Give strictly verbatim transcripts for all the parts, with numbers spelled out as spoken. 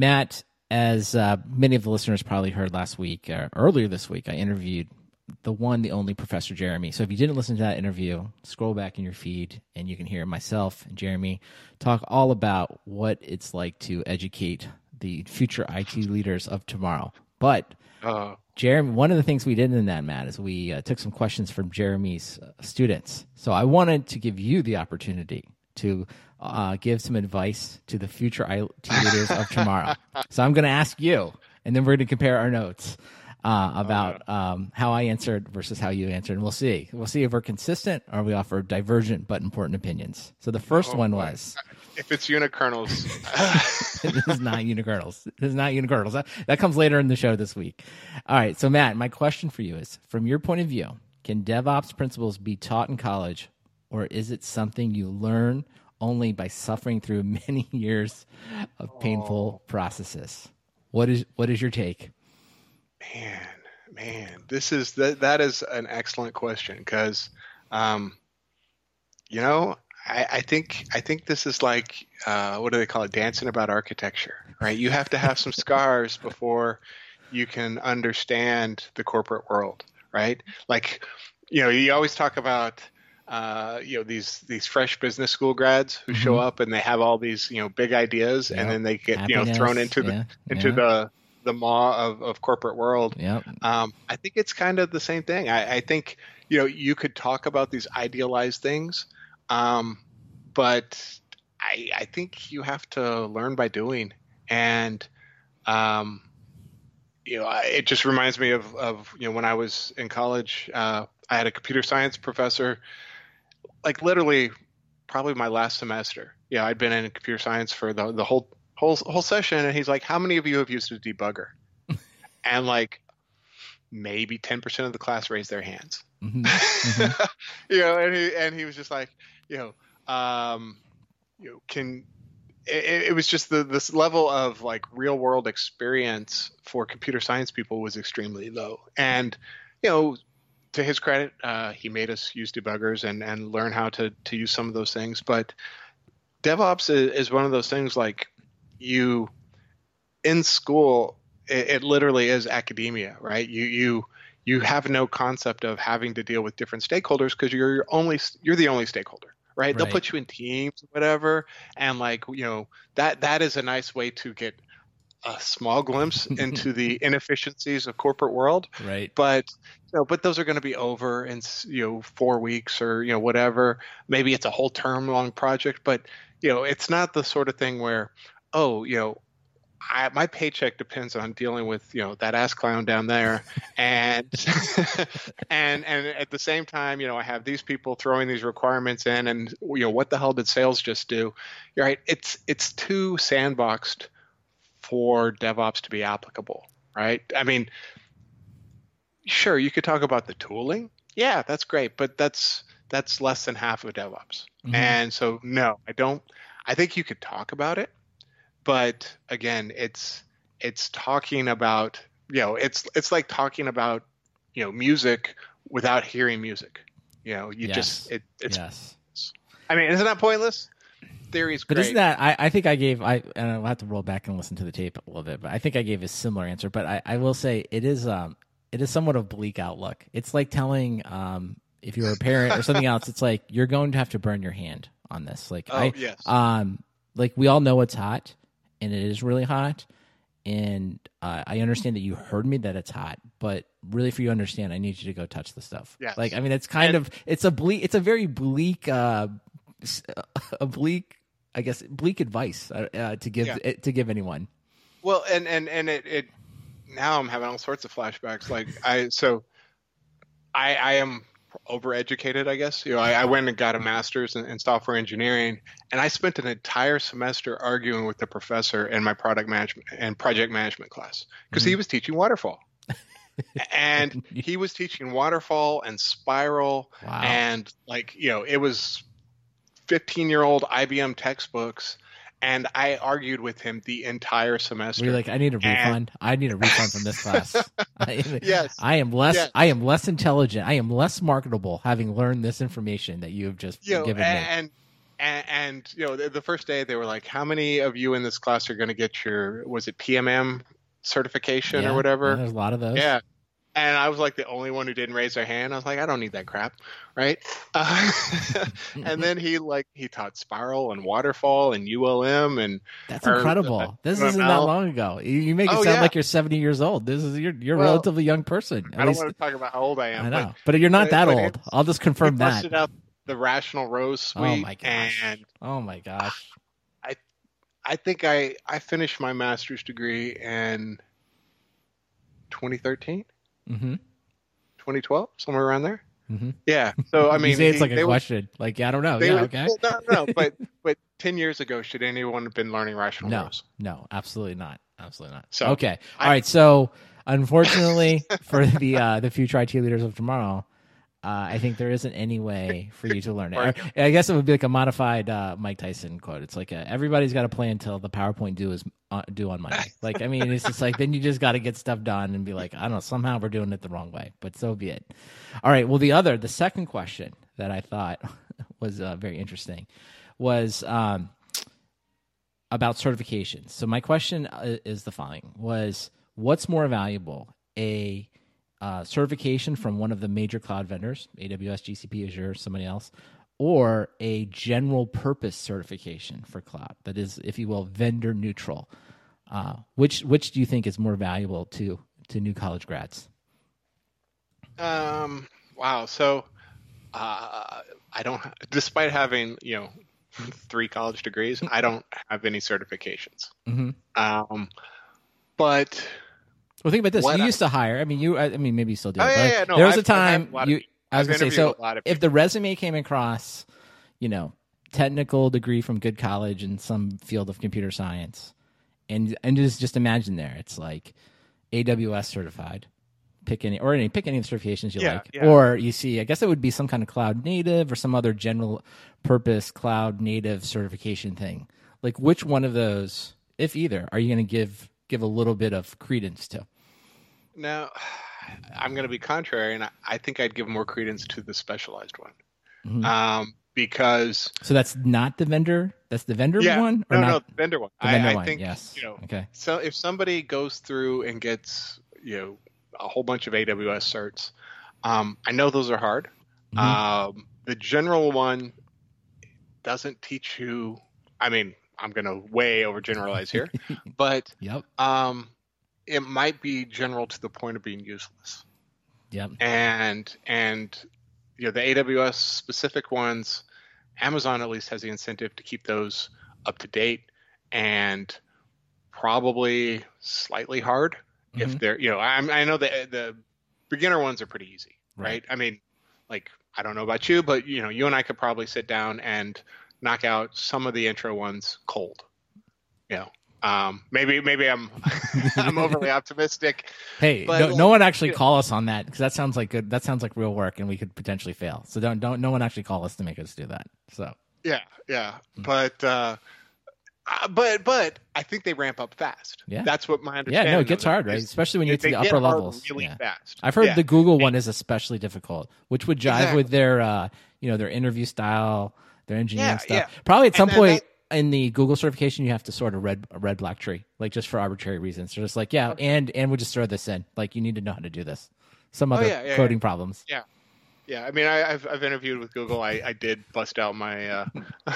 Matt, as uh, many of the listeners probably heard last week, or earlier this week, I interviewed the one, the only Professor Jeremy. So if you didn't listen to that interview, scroll back in your feed and you can hear myself and Jeremy talk all about what it's like to educate the future I T leaders of tomorrow. But uh, Jeremy, one of the things we did in that, Matt, is we uh, took some questions from Jeremy's uh, students. So I wanted to give you the opportunity to uh, give some advice to the future I T leaders of tomorrow. So I'm going to ask you, and then we're going to compare our notes uh, about um, how I answered versus how you answered. And we'll see. We'll see if we're consistent or we offer divergent but important opinions. So the first oh, one was... If it's unikernels. It is not unikernels. It is not unikernels. That, that comes later in the show this week. All right. So, Matt, my question for you is, from your point of view, can DevOps principles be taught in college, or is it something you learn only by suffering through many years of painful oh. processes? What is what is your take? Man, man, this is that that is an excellent question because, um, you know, I, I think I think this is like uh, what do they call it? Dancing about architecture, right? You have to have some scars before you can understand the corporate world, right? Like, you know, you always talk about. Uh, you know, these these fresh business school grads who mm-hmm. show up and they have all these, you know, big ideas yep. and then they get, Happiness. you know, thrown into yeah. the into yeah. the the maw of, of corporate world. Yep. Um, I think it's kind of the same thing. I, I think, you know, you could talk about these idealized things, um, but I, I think you have to learn by doing. And, um, you know, it just reminds me of, of you know, when I was in college, uh, I had a computer science professor. Like literally, probably my last semester. Yeah, I'd been in computer science for the the whole whole whole session, and he's like, "How many of you have used a debugger?" And like, maybe ten percent of the class raised their hands. Mm-hmm. Mm-hmm. You know, and he and he was just like, you know, um, you know, can it, it was just the this level of like real world experience for computer science people was extremely low, and you know. To his credit, uh, he made us use debuggers and, and learn how to, to use some of those things. But DevOps is, is one of those things like you in school, it, it literally is academia, right? You you you have no concept of having to deal with different stakeholders because you're your only you're the only stakeholder, right? right? They'll put you in teams, whatever, and like you know that that is a nice way to get a small glimpse into the inefficiencies of corporate world, right? But you know, but those are going to be over in you know four weeks or you know whatever. Maybe it's a whole term long project, but you know it's not the sort of thing where oh you know I, my paycheck depends on dealing with you know that ass clown down there, and and and at the same time you know I have these people throwing these requirements in, and you know what the hell did sales just do? You're right. It's it's too sandboxed for DevOps to be applicable, right? I mean, sure, you could talk about the tooling. Yeah, that's great, but that's that's less than half of DevOps. Mm-hmm. And so, no, I don't. I think you could talk about it, but again, it's it's talking about you know, it's it's like talking about you know, music without hearing music. You know, you yes. just it, it's. Yes. I mean, isn't that pointless? Theory's great. But isn't that I, I think I gave I and I'll have to roll back and listen to the tape a little bit, but I think I gave a similar answer. But I, I will say it is um it is somewhat of a bleak outlook. It's like telling um if you're a parent or something else, it's like you're going to have to burn your hand on this. Like oh, I yes. um like we all know it's hot and it is really hot. And uh, I understand that you heard me that it's hot, but really for you to understand I need you to go touch the stuff. Yes. Like I mean it's kind and, of it's a bleak it's a very bleak uh a bleak I guess bleak advice uh, to give yeah. to give anyone. Well, and and and it, it now I'm having all sorts of flashbacks. Like I so I I am overeducated, I guess. You know, I, I went and got a master's in, in software engineering, and I spent an entire semester arguing with the professor in my product management and project management class because mm-hmm. he was teaching waterfall, and he was teaching waterfall and spiral, wow. and like you know it was. fifteen-year-old I B M textbooks, and I argued with him the entire semester. You're like, I need a refund. And... I need a refund from this class. I, yes, I am less. Yes. I am less intelligent. I am less marketable having learned this information that you have just you given know, and, me. And And, and you know, the, the first day they were like, "How many of you in this class are going to get your was it P M M certification yeah, or whatever?" There's a lot of those. Yeah, and I was like the only one who didn't raise their hand. I was like, "I don't need that crap, right?" Uh, and then he like he taught Spiral and Waterfall and U L M and that's or, incredible. Uh, this isn't that long ago. You, you make it oh, sound yeah. like you're seventy years old. This is you're you're well, a relatively young person. At I don't least, want to talk about how old I am. I know, but, but you're not but, that old. It, I'll just confirm that. The Rational Rose suite. Oh my gosh. And oh my gosh. I I think I, I finished my master's degree in twenty thirteen, mm-hmm. twenty twelve, somewhere around there. Mm-hmm. Yeah. So I mean, you say it's he, like a question. Were, like, yeah, I don't know. Yeah, were, okay. Well, no, no, but but ten years ago, should anyone have been learning Rational no, Rose? No, absolutely not. Absolutely not. So okay. I, All right. So unfortunately for the uh, the future I T leaders of tomorrow. Uh, I think there isn't any way for you to learn it. I guess it would be like a modified uh, Mike Tyson quote. It's like a, everybody's got to play until the PowerPoint due is uh, due on Monday. Like I mean, it's just like then you just got to get stuff done and be like, I don't know, somehow we're doing it the wrong way, but so be it. All right. Well, the other, the second question that I thought was uh, very interesting was um, about certifications. So my question is the following: was what's more valuable, a Uh, certification from one of the major cloud vendors, A W S, G C P, Azure, somebody else, or a general purpose certification for cloud that is, if you will, vendor neutral. Uh, which which do you think is more valuable to to new college grads? Um. Wow. So uh, I don't, despite having you know three college degrees, I don't have any certifications. Mm-hmm. Um. But. Well, think about this. What you I, used to hire. I mean, you. I mean, maybe you still do. Oh, yeah, yeah, no, there was I've, a time. A you, of, I was going to say. So, if the resume came across, you know, technical degree from good college in some field of computer science, and and just just imagine there, it's like A W S certified. Pick any or any pick any of the certifications you yeah, like, yeah. Or you see. I guess it would be some kind of cloud native or some other general purpose cloud native certification thing. Like, which one of those, if either, are you going to give? give a little bit of credence to? Now, I'm going to be contrary, and I, I think I'd give more credence to the specialized one. Mm-hmm. Um, because... So that's not the vendor? That's the vendor yeah, one? Or no, not no, the vendor one. The vendor I, I one, think, yes. You know, okay. So if somebody goes through and gets, you know, a whole bunch of A W S certs, um, I know those are hard. Mm-hmm. Um, the general one doesn't teach you... I mean... I'm going to way overgeneralize here, but yep. um, it might be general to the point of being useless. Yep. And, and you know, the A W S specific ones, Amazon at least has the incentive to keep those up to date and probably slightly hard. Mm-hmm. If they're, you know, I, I know the, the beginner ones are pretty easy, right? right? I mean, like, I don't know about you, but you know, you and I could probably sit down and knock out some of the intro ones cold. You know, um, maybe maybe I'm I'm overly optimistic. Hey, but, no, no one actually call us on that because that sounds like good. That sounds like real work, and we could potentially fail. So don't don't no one actually call us to make us do that. So yeah, yeah, mm-hmm. but uh, but but I think they ramp up fast. Yeah, that's what my understanding. Yeah, no, it gets hard, right? Especially when you get to the upper levels. Really yeah. fast. I've heard yeah. the Google one is especially difficult, which would jive exactly. with their uh, you know their interview style. Their engineering yeah, stuff. Yeah. Probably at some point that, in the Google certification, you have to sort a red, a red, black tree, like just for arbitrary reasons. They're just like, yeah, and and we'll just throw this in. Like, you need to know how to do this. Some other oh, yeah, yeah, coding yeah. problems. Yeah, yeah. I mean, I, I've I've interviewed with Google. I, I did bust out my uh,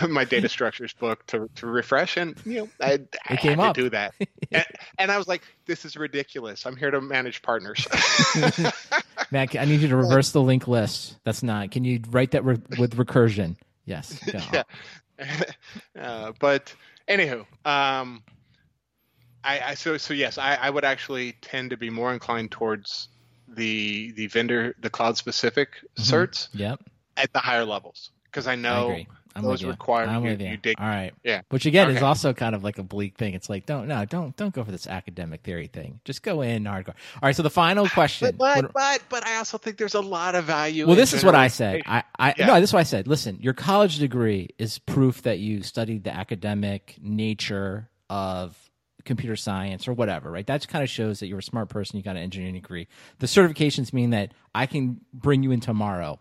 my data structures book to to refresh, and you know, I, I had up. to do that. and, and I was like, this is ridiculous. I'm here to manage partners. Matt, I need you to reverse the linked list. That's not. Can you write that re- with recursion? Yes. yeah. uh, but anywho, um, I, I so so yes, I, I would actually tend to be more inclined towards the the vendor, the cloud specific certs. Mm-hmm. Yep. At the higher levels, because I know I I'm those require I'm you, with you. you dig. All right. Yeah. Which again okay. is also kind of like a bleak thing. It's like don't no don't don't go for this academic theory thing. Just go in hardcore. All right. So the final question. But but but, but I also think there's a lot of value. Well, in this is what I said. I, I yeah. no, this is what I said. Listen, your college degree is proof that you studied the academic nature of computer science or whatever, right? That just kind of shows that you're a smart person. You got an engineering degree. The certifications mean that I can bring you in tomorrow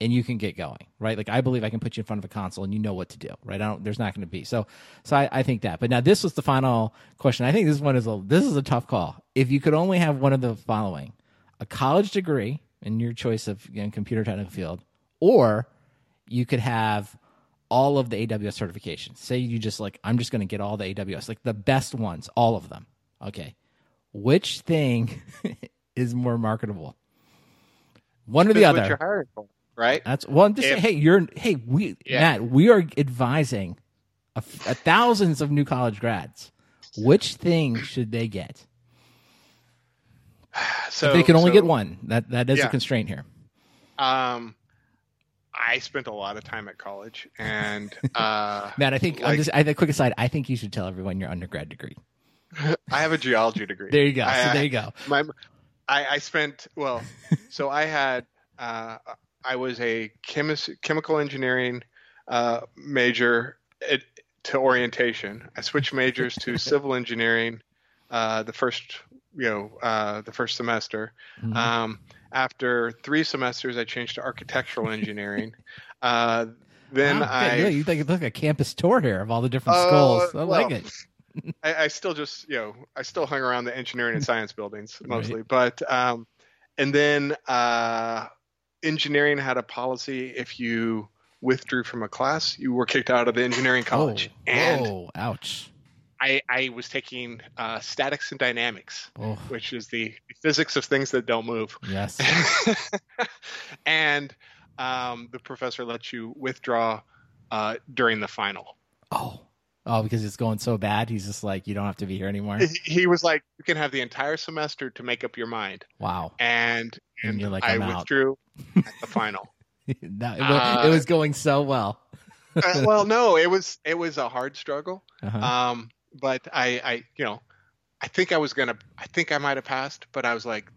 and you can get going, right? Like, I believe I can put you in front of a console and you know what to do, right? I don't, there's not going to be. So, so I, I think that. But now this was the final question. I think this one is a, this is a tough call. If you could only have one of the following, a college degree in your choice of, you know, computer technical field, or you could have all of the A W S certifications. Say you just like, I'm just going to get all the A W S, like the best ones, all of them. Okay. Which thing is more marketable? One or the other. What you're hiring for. Right. That's well. I'm just if, saying, hey, you're. Hey, we. Yeah. Matt, we are advising a, a thousands of new college grads. Which thing should they get? So if they can only so, get one. That that is yeah. a constraint here. Um, I spent a lot of time at college, and uh, Matt, I think like, I'm just. I think quick aside. I think you should tell everyone your undergrad degree. I have a geology degree. There you go. I, so there you go. My, I, I spent well. So I had. Uh, I was a chemis- chemical engineering uh, major at, to orientation. I switched majors to civil engineering uh, the first, you know, uh, the first semester. Mm-hmm. Um, after three semesters, I changed to architectural engineering. uh, then wow, I yeah, you think it's like a campus tour here of all the different uh, schools. I well, like it. I, I still just, you know, I still hung around the engineering and science buildings mostly, right. but um, and then. Uh, Engineering had a policy: if you withdrew from a class, you were kicked out of the engineering college. Oh, and oh, ouch! I, I was taking uh, statics and dynamics, oh. which is the physics of things that don't move. Yes. And um, the professor lets you withdraw uh, during the final. Oh, oh, because it's going so bad, he's just like, you don't have to be here anymore. He was like, you can have the entire semester to make up your mind. Wow. And and, and you're like, I'm I withdrew. Out. At the final, no, it, uh, it was going so well. uh, well, no, it was it was a hard struggle. Uh-huh. Um, but I, I, you know, I think I was gonna. I think I might have passed, but I was like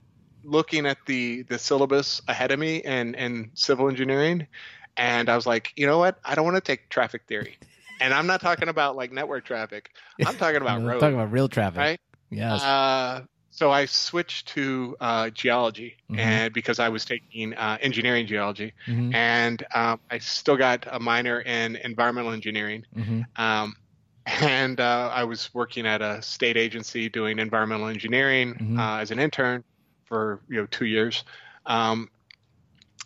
looking at the the syllabus ahead of me and and civil engineering, and I was like, you know what? I don't want to take traffic theory, and I'm not talking about like network traffic. I'm talking about road. I'm talking about real traffic, right? Yes. Uh, So I switched to uh, geology, mm-hmm. and because I was taking uh, engineering geology, mm-hmm. and um, I still got a minor in environmental engineering, mm-hmm. um, and uh, I was working at a state agency doing environmental engineering mm-hmm. uh, as an intern for you know two years, um,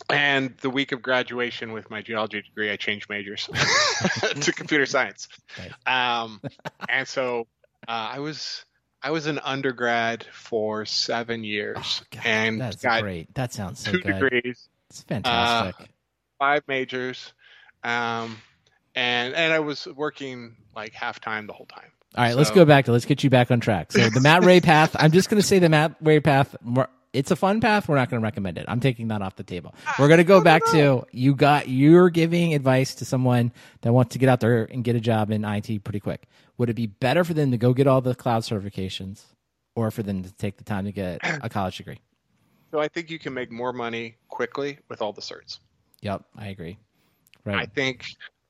and the week of graduation with my geology degree, I changed majors to computer science, right. um, and so uh, I was. I was an undergrad for seven years, oh, God, and that's got great. That sounds so two good. degrees. It's fantastic. Uh, five majors, um, and and I was working like half time the whole time. All right, so. let's go back to let's get you back on track. So the Matt Ray path. I'm just going to say the Matt Ray path. It's a fun path. We're not going to recommend it. I'm taking that off the table. We're going to go back to you got you're giving advice to someone that wants to get out there and get a job in I T pretty quick. Would it be better for them to go get all the cloud certifications or for them to take the time to get a college degree? So I think you can make more money quickly with all the certs. Yep, I agree. Right. I think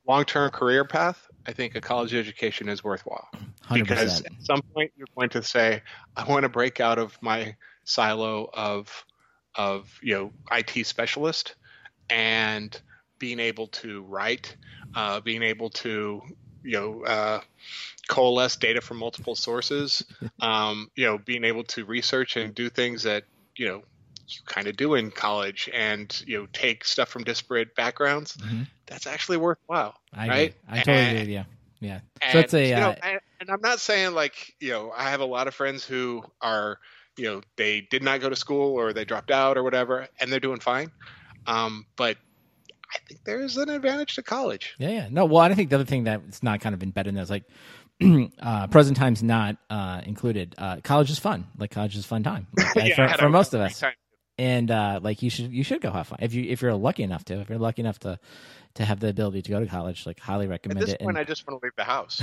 long-term career path, I think a college education is worthwhile. one hundred percent. Because at some point you're going to say, I want to break out of my silo of of you know I T specialist and being able to write, uh, being able to you know uh, coalesce data from multiple sources, um, you know being able to research and do things that you know you kind of do in college and you know take stuff from disparate backgrounds. Mm-hmm. That's actually worthwhile, I right? Agree. I totally and, agree. Yeah, yeah. And, so it's a. You know, uh, and, and I'm not saying like you know I have a lot of friends who are. You know, they did not go to school or they dropped out or whatever, and they're doing fine. Um, but I think there is an advantage to college. Yeah, yeah. No, well, I think the other thing that's not kind of embedded in that is like uh, present time's not uh, included. Uh, college is fun. Like college is fun time like, yeah, for, for most of us. Time. And uh, like you should you should go have fun if you if you're lucky enough to if you're lucky enough to to have the ability to go to college, like highly recommend it. At this it. point, and, I just want to leave the house.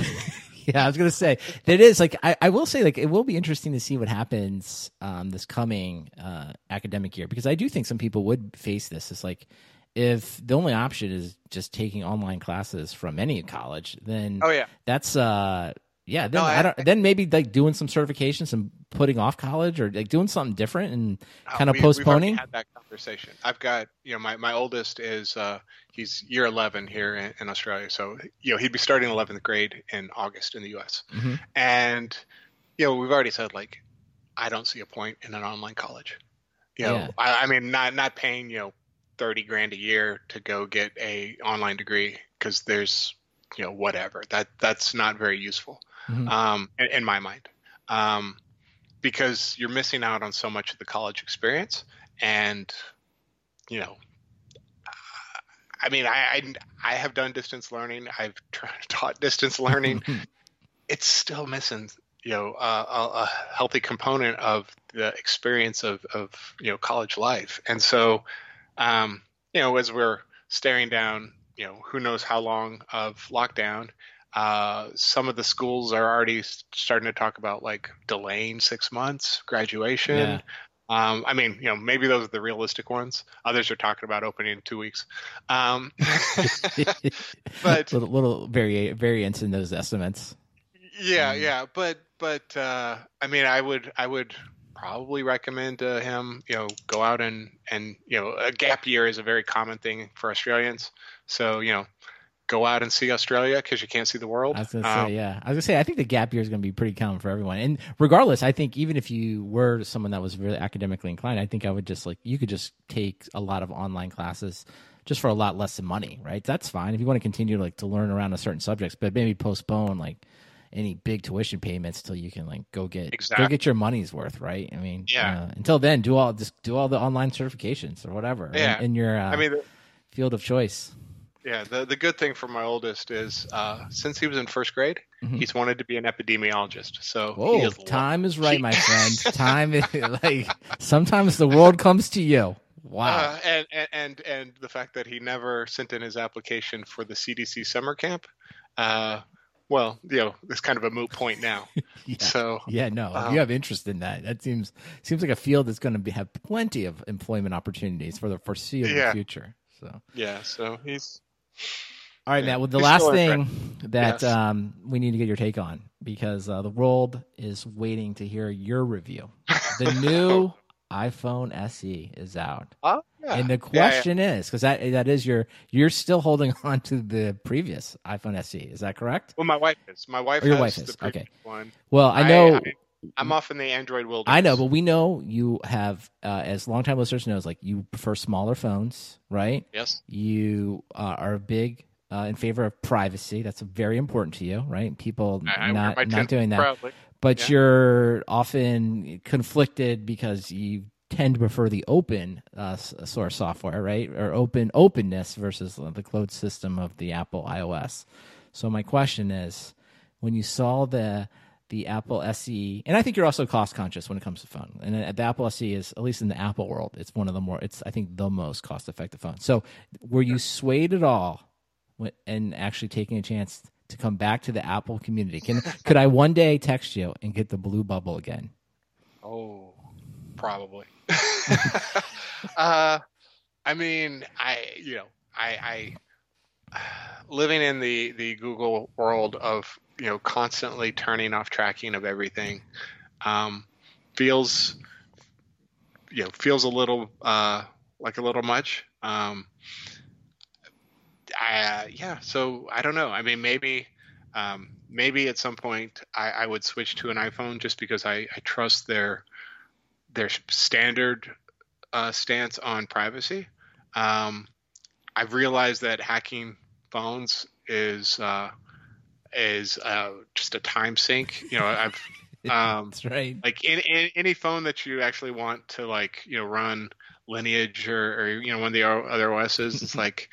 Yeah, I was gonna say that is like I, I will say like it will be interesting to see what happens um, this coming uh, academic year because I do think some people would face this. It's like if the only option is just taking online classes from any college, then oh yeah, that's uh. yeah, then no, I, I don't. I, then maybe like doing some certifications and putting off college, or like doing something different and uh, kind of we, postponing. We've already had that conversation. I've got, you know, my, my oldest is uh, he's year eleven here in, in Australia, so you know he'd be starting eleventh grade in August in the U S Mm-hmm. And you know we've already said, like, I don't see a point in an online college. You know, yeah. I, I mean, not not paying you know thirty grand a year to go get a online degree because there's you know whatever that that's not very useful. Mm-hmm. um, in, in my mind, um, because you're missing out on so much of the college experience. And, you know, I mean, I, I, I have done distance learning. I've taught distance learning. It's still missing, you know, uh, a healthy component of the experience of, of, you know, college life. And so, um, you know, as we're staring down, you know, who knows how long of lockdown, Uh, some of the schools are already starting to talk about like delaying six months graduation. Yeah. Um, I mean, you know, maybe those are the realistic ones. Others are talking about opening in two weeks. Um, but little, little vari- variance in those estimates. Yeah, um, yeah, but but uh, I mean, I would I would probably recommend to him, you know, go out and and you know, a gap year is a very common thing for Australians. So you know. Go out and see Australia because you can't see the world. I was going to um, say, yeah. I was going to say, I think the gap year is going to be pretty common for everyone. And regardless, I think even if you were someone that was really academically inclined, I think I would just like, you could just take a lot of online classes just for a lot less than money, right? That's fine. If you want to continue like to learn around a certain subjects, but maybe postpone like any big tuition payments till you can like go get, exactly. go get your money's worth, right? I mean, yeah. Uh, until then, do all, just do all the online certifications or whatever yeah. in, in your uh, I mean, the- field of choice. Yeah, the, the good thing for my oldest is uh, since he was in first grade, mm-hmm. he's wanted to be an epidemiologist. So Whoa, he is time is right, my friend. Time is like sometimes the world comes to you. Wow. Uh, and, and and the fact that he never sent in his application for the C D C summer camp, uh, well, you know, it's kind of a moot point now. yeah. So yeah, no, um, you have interest in that. That seems seems like a field that's going to have plenty of employment opportunities for the foreseeable yeah. future. So yeah, so he's. All right, yeah. Matt. Well, the He's last thing that yes. um, we need to get your take on, because uh, the world is waiting to hear your review. The new iPhone S E is out, oh, yeah. and the question yeah, yeah. is, because that that is your you're still holding on to the previous iPhone S E. Is that correct? Well, my wife is. My wife. Or your has wife is the okay. One. Well, I know. I, I... I'm off in the Android wilderness. I know, but we know you have, uh, as longtime listeners knows, like you prefer smaller phones, right? Yes. You uh, are big uh, in favor of privacy. That's very important to you, right? People I, I not not doing that, proudly. But yeah. you're often conflicted because you tend to prefer the open uh, source software, right, or open openness versus the closed system of the Apple iOS. So my question is, when you saw the the Apple S E, and I think you're also cost conscious when it comes to phone. And the Apple S E is, at least in the Apple world, it's one of the more, it's I think the most cost effective phone. So were you swayed at all and actually taking a chance to come back to the Apple community? Can Could I one day text you and get the blue bubble again? Oh, probably. uh, I mean, I, you know, I, I living in the, the Google world of, you know, constantly turning off tracking of everything, um, feels, you know, feels a little, uh, like a little much. Um, I, uh, yeah. So I don't know. I mean, maybe, um, maybe at some point I, I would switch to an iPhone just because I, I trust their, their standard, uh, stance on privacy. Um, I've realized that hacking phones is, uh, is uh just a time sink. You know, I've um that's right. Like in, in any phone that you actually want to like, you know, run Lineage or, or you know, one of the other O Ss, it's like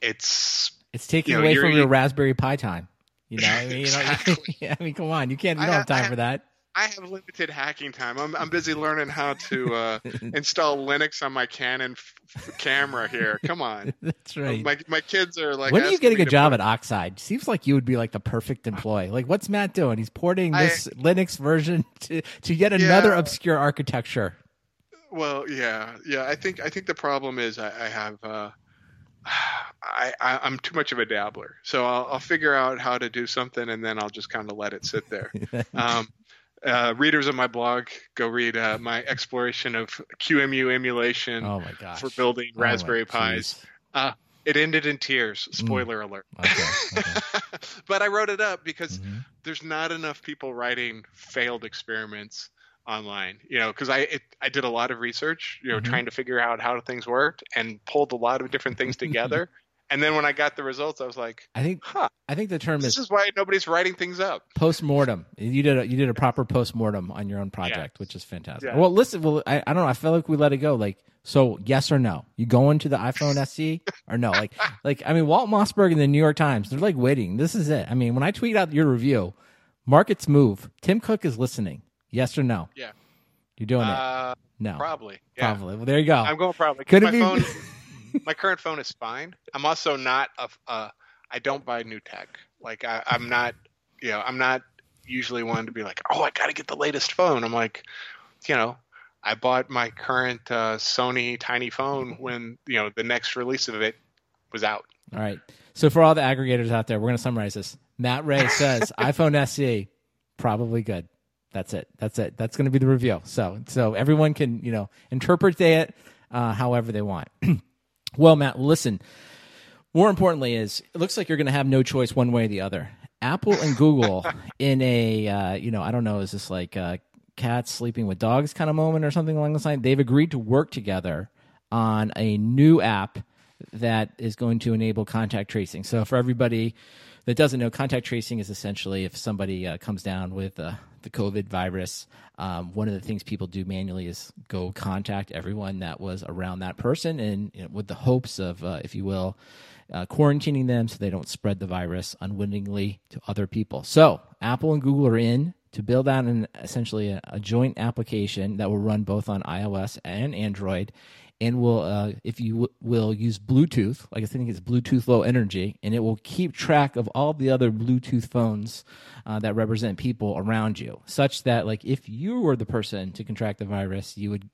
it's it's taking you know, away from your Raspberry Pi time. You know, I mean, exactly. you know, I mean, come on, you can't you don't have time have, for that. I have limited hacking time. I'm I'm busy learning how to uh, install Linux on my Canon f- camera here. Come on, that's right. My my kids are like. When are you getting a job port- at Oxide? Seems like you would be like the perfect employee. Like, what's Matt doing? He's porting this I, Linux version to, to yet another yeah. obscure architecture. Well, yeah, yeah. I think I think the problem is I, I have uh, I, I, I'm too much of a dabbler. So I'll, I'll figure out how to do something, and then I'll just kind of let it sit there. Um, uh, readers of my blog, go read uh, my exploration of Q E M U emulation oh my gosh. for building oh Raspberry Pis. Uh, it ended in tears. Spoiler mm. alert. Okay. Okay. But I wrote it up because mm-hmm. there's not enough people writing failed experiments online, you know, because I it, I did a lot of research, you know, mm-hmm. trying to figure out how things worked, and pulled a lot of different things together. And then when I got the results, I was like, I think, huh, I think the term this is this is why nobody's writing things up. Postmortem. You did a, you did a proper postmortem on your own project, yeah. which is fantastic. Yeah. Well, listen, well, I, I don't know. I feel like we let it go. Like, so yes or no? You going to the iPhone S E or no? Like, like I mean, Walt Mossberg and the New York Times, they're like waiting. This is it. I mean, when I tweet out your review, markets move. Tim Cook is listening. Yes or no? Yeah. You're doing uh, it? No. Probably. Yeah. Probably. Well, there you go. I'm going probably. Could it my be? Phone, my current phone is fine. I'm also not a, uh, I don't buy new tech. Like I, I'm not, you know, I'm not usually one to be like, oh, I got to get the latest phone. I'm like, you know, I bought my current uh, Sony tiny phone when, you know, the next release of it was out. All right. So for all the aggregators out there, we're going to summarize this. Matt Ray says iPhone S E, probably good. That's it. That's it. That's going to be the review. So, so everyone can, you know, interpret it uh, however they want. Well, Matt, listen, more importantly is it looks like you're going to have no choice one way or the other. Apple and Google in a, uh, you know, I don't know, is this like a cats sleeping with dogs kind of moment or something along those lines? They've agreed to work together on a new app that is going to enable contact tracing. So for everybody that doesn't know, contact tracing is essentially if somebody uh, comes down with uh, the COVID virus, um, one of the things people do manually is go contact everyone that was around that person, and you know, with the hopes of, uh, if you will, uh, quarantining them so they don't spread the virus unwittingly to other people. So Apple and Google are in to build out an essentially a, a joint application that will run both on iOS and Android, and will, uh, if you w- will, use Bluetooth, like I think it's Bluetooth Low Energy, and it will keep track of all the other Bluetooth phones uh, that represent people around you, such that, like, if you were the person to contract the virus, you would,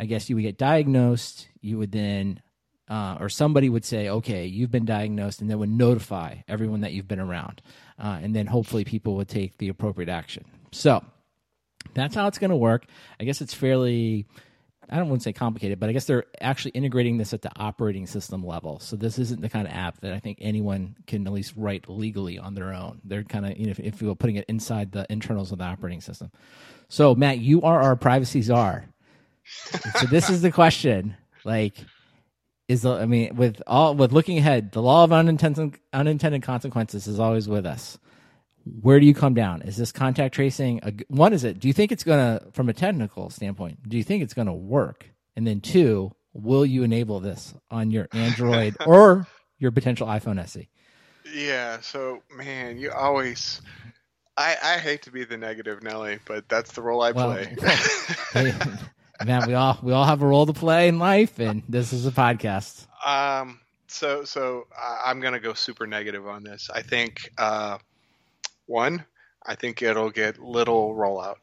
I guess, you would get diagnosed. You would then, uh, or somebody would say, okay, you've been diagnosed, and they would notify everyone that you've been around, uh, and then hopefully people would take the appropriate action. So that's how it's going to work. I guess it's fairly... I don't want to say complicated, but I guess they're actually integrating this at the operating system level. So this isn't the kind of app that I think anyone can at least write legally on their own. They're kind of, you know, if, if we were putting it inside the internals of the operating system. So Matt, you are our privacy czar. So this is the question, like, is the, I mean, with all, with looking ahead, the law of unintended, unintended consequences is always with us. Where do you come down? Is this contact tracing? A, one, is it, do you think it's going to, from a technical standpoint, do you think it's going to work? And then two, will you enable this on your Android or your potential iPhone S E? Yeah. So, man, you always, I, I hate to be the negative Nelly, but that's the role I well, play. Hey, man, we all, we all have a role to play in life, and this is a podcast. Um. So, so I'm going to go super negative on this. I think, uh, One, I think it'll get little rollout.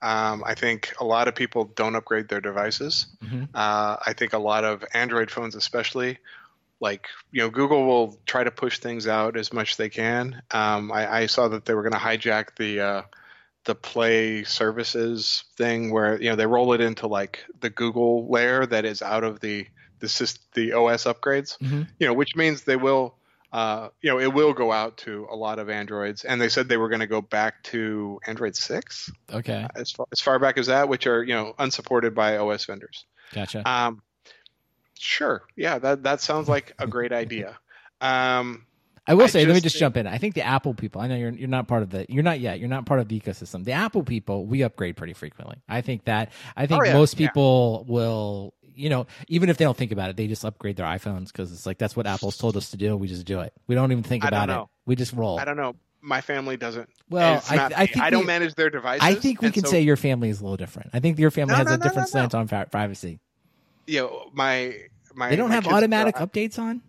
Um, I think a lot of people don't upgrade their devices. Mm-hmm. Uh, I think a lot of Android phones especially, like, you know, Google will try to push things out as much as they can. Um, I, I saw that they were going to hijack the uh, the Play services thing where, you know, they roll it into like the Google layer that is out of the, the, the O S upgrades, mm-hmm. you know, which means they will – Uh, you know, it will go out to a lot of Androids, and they said they were going to go back to Android six. Okay, uh, as far, as far back as that, which are, you know, unsupported by O S vendors. Gotcha. Um, sure. Yeah, that that sounds like a great idea. Um, I will I say, just, let me just jump in. I think the Apple people. I know you're you're not part of the. You're not yet. You're not part of the ecosystem. The Apple people, we upgrade pretty frequently. I think that. I think oh, yeah, most people yeah. will. You know, even if they don't think about it, they just upgrade their iPhones because it's like that's what Apple's told us to do. We just do it. We don't even think I about it. We just roll. I don't know. My family doesn't. Well, I, I think I don't we, manage their devices. I think we can so, say your family is a little different. I think your family no, has no, a no, different no, slant no. on privacy. You know, my my they don't my have automatic their, updates on.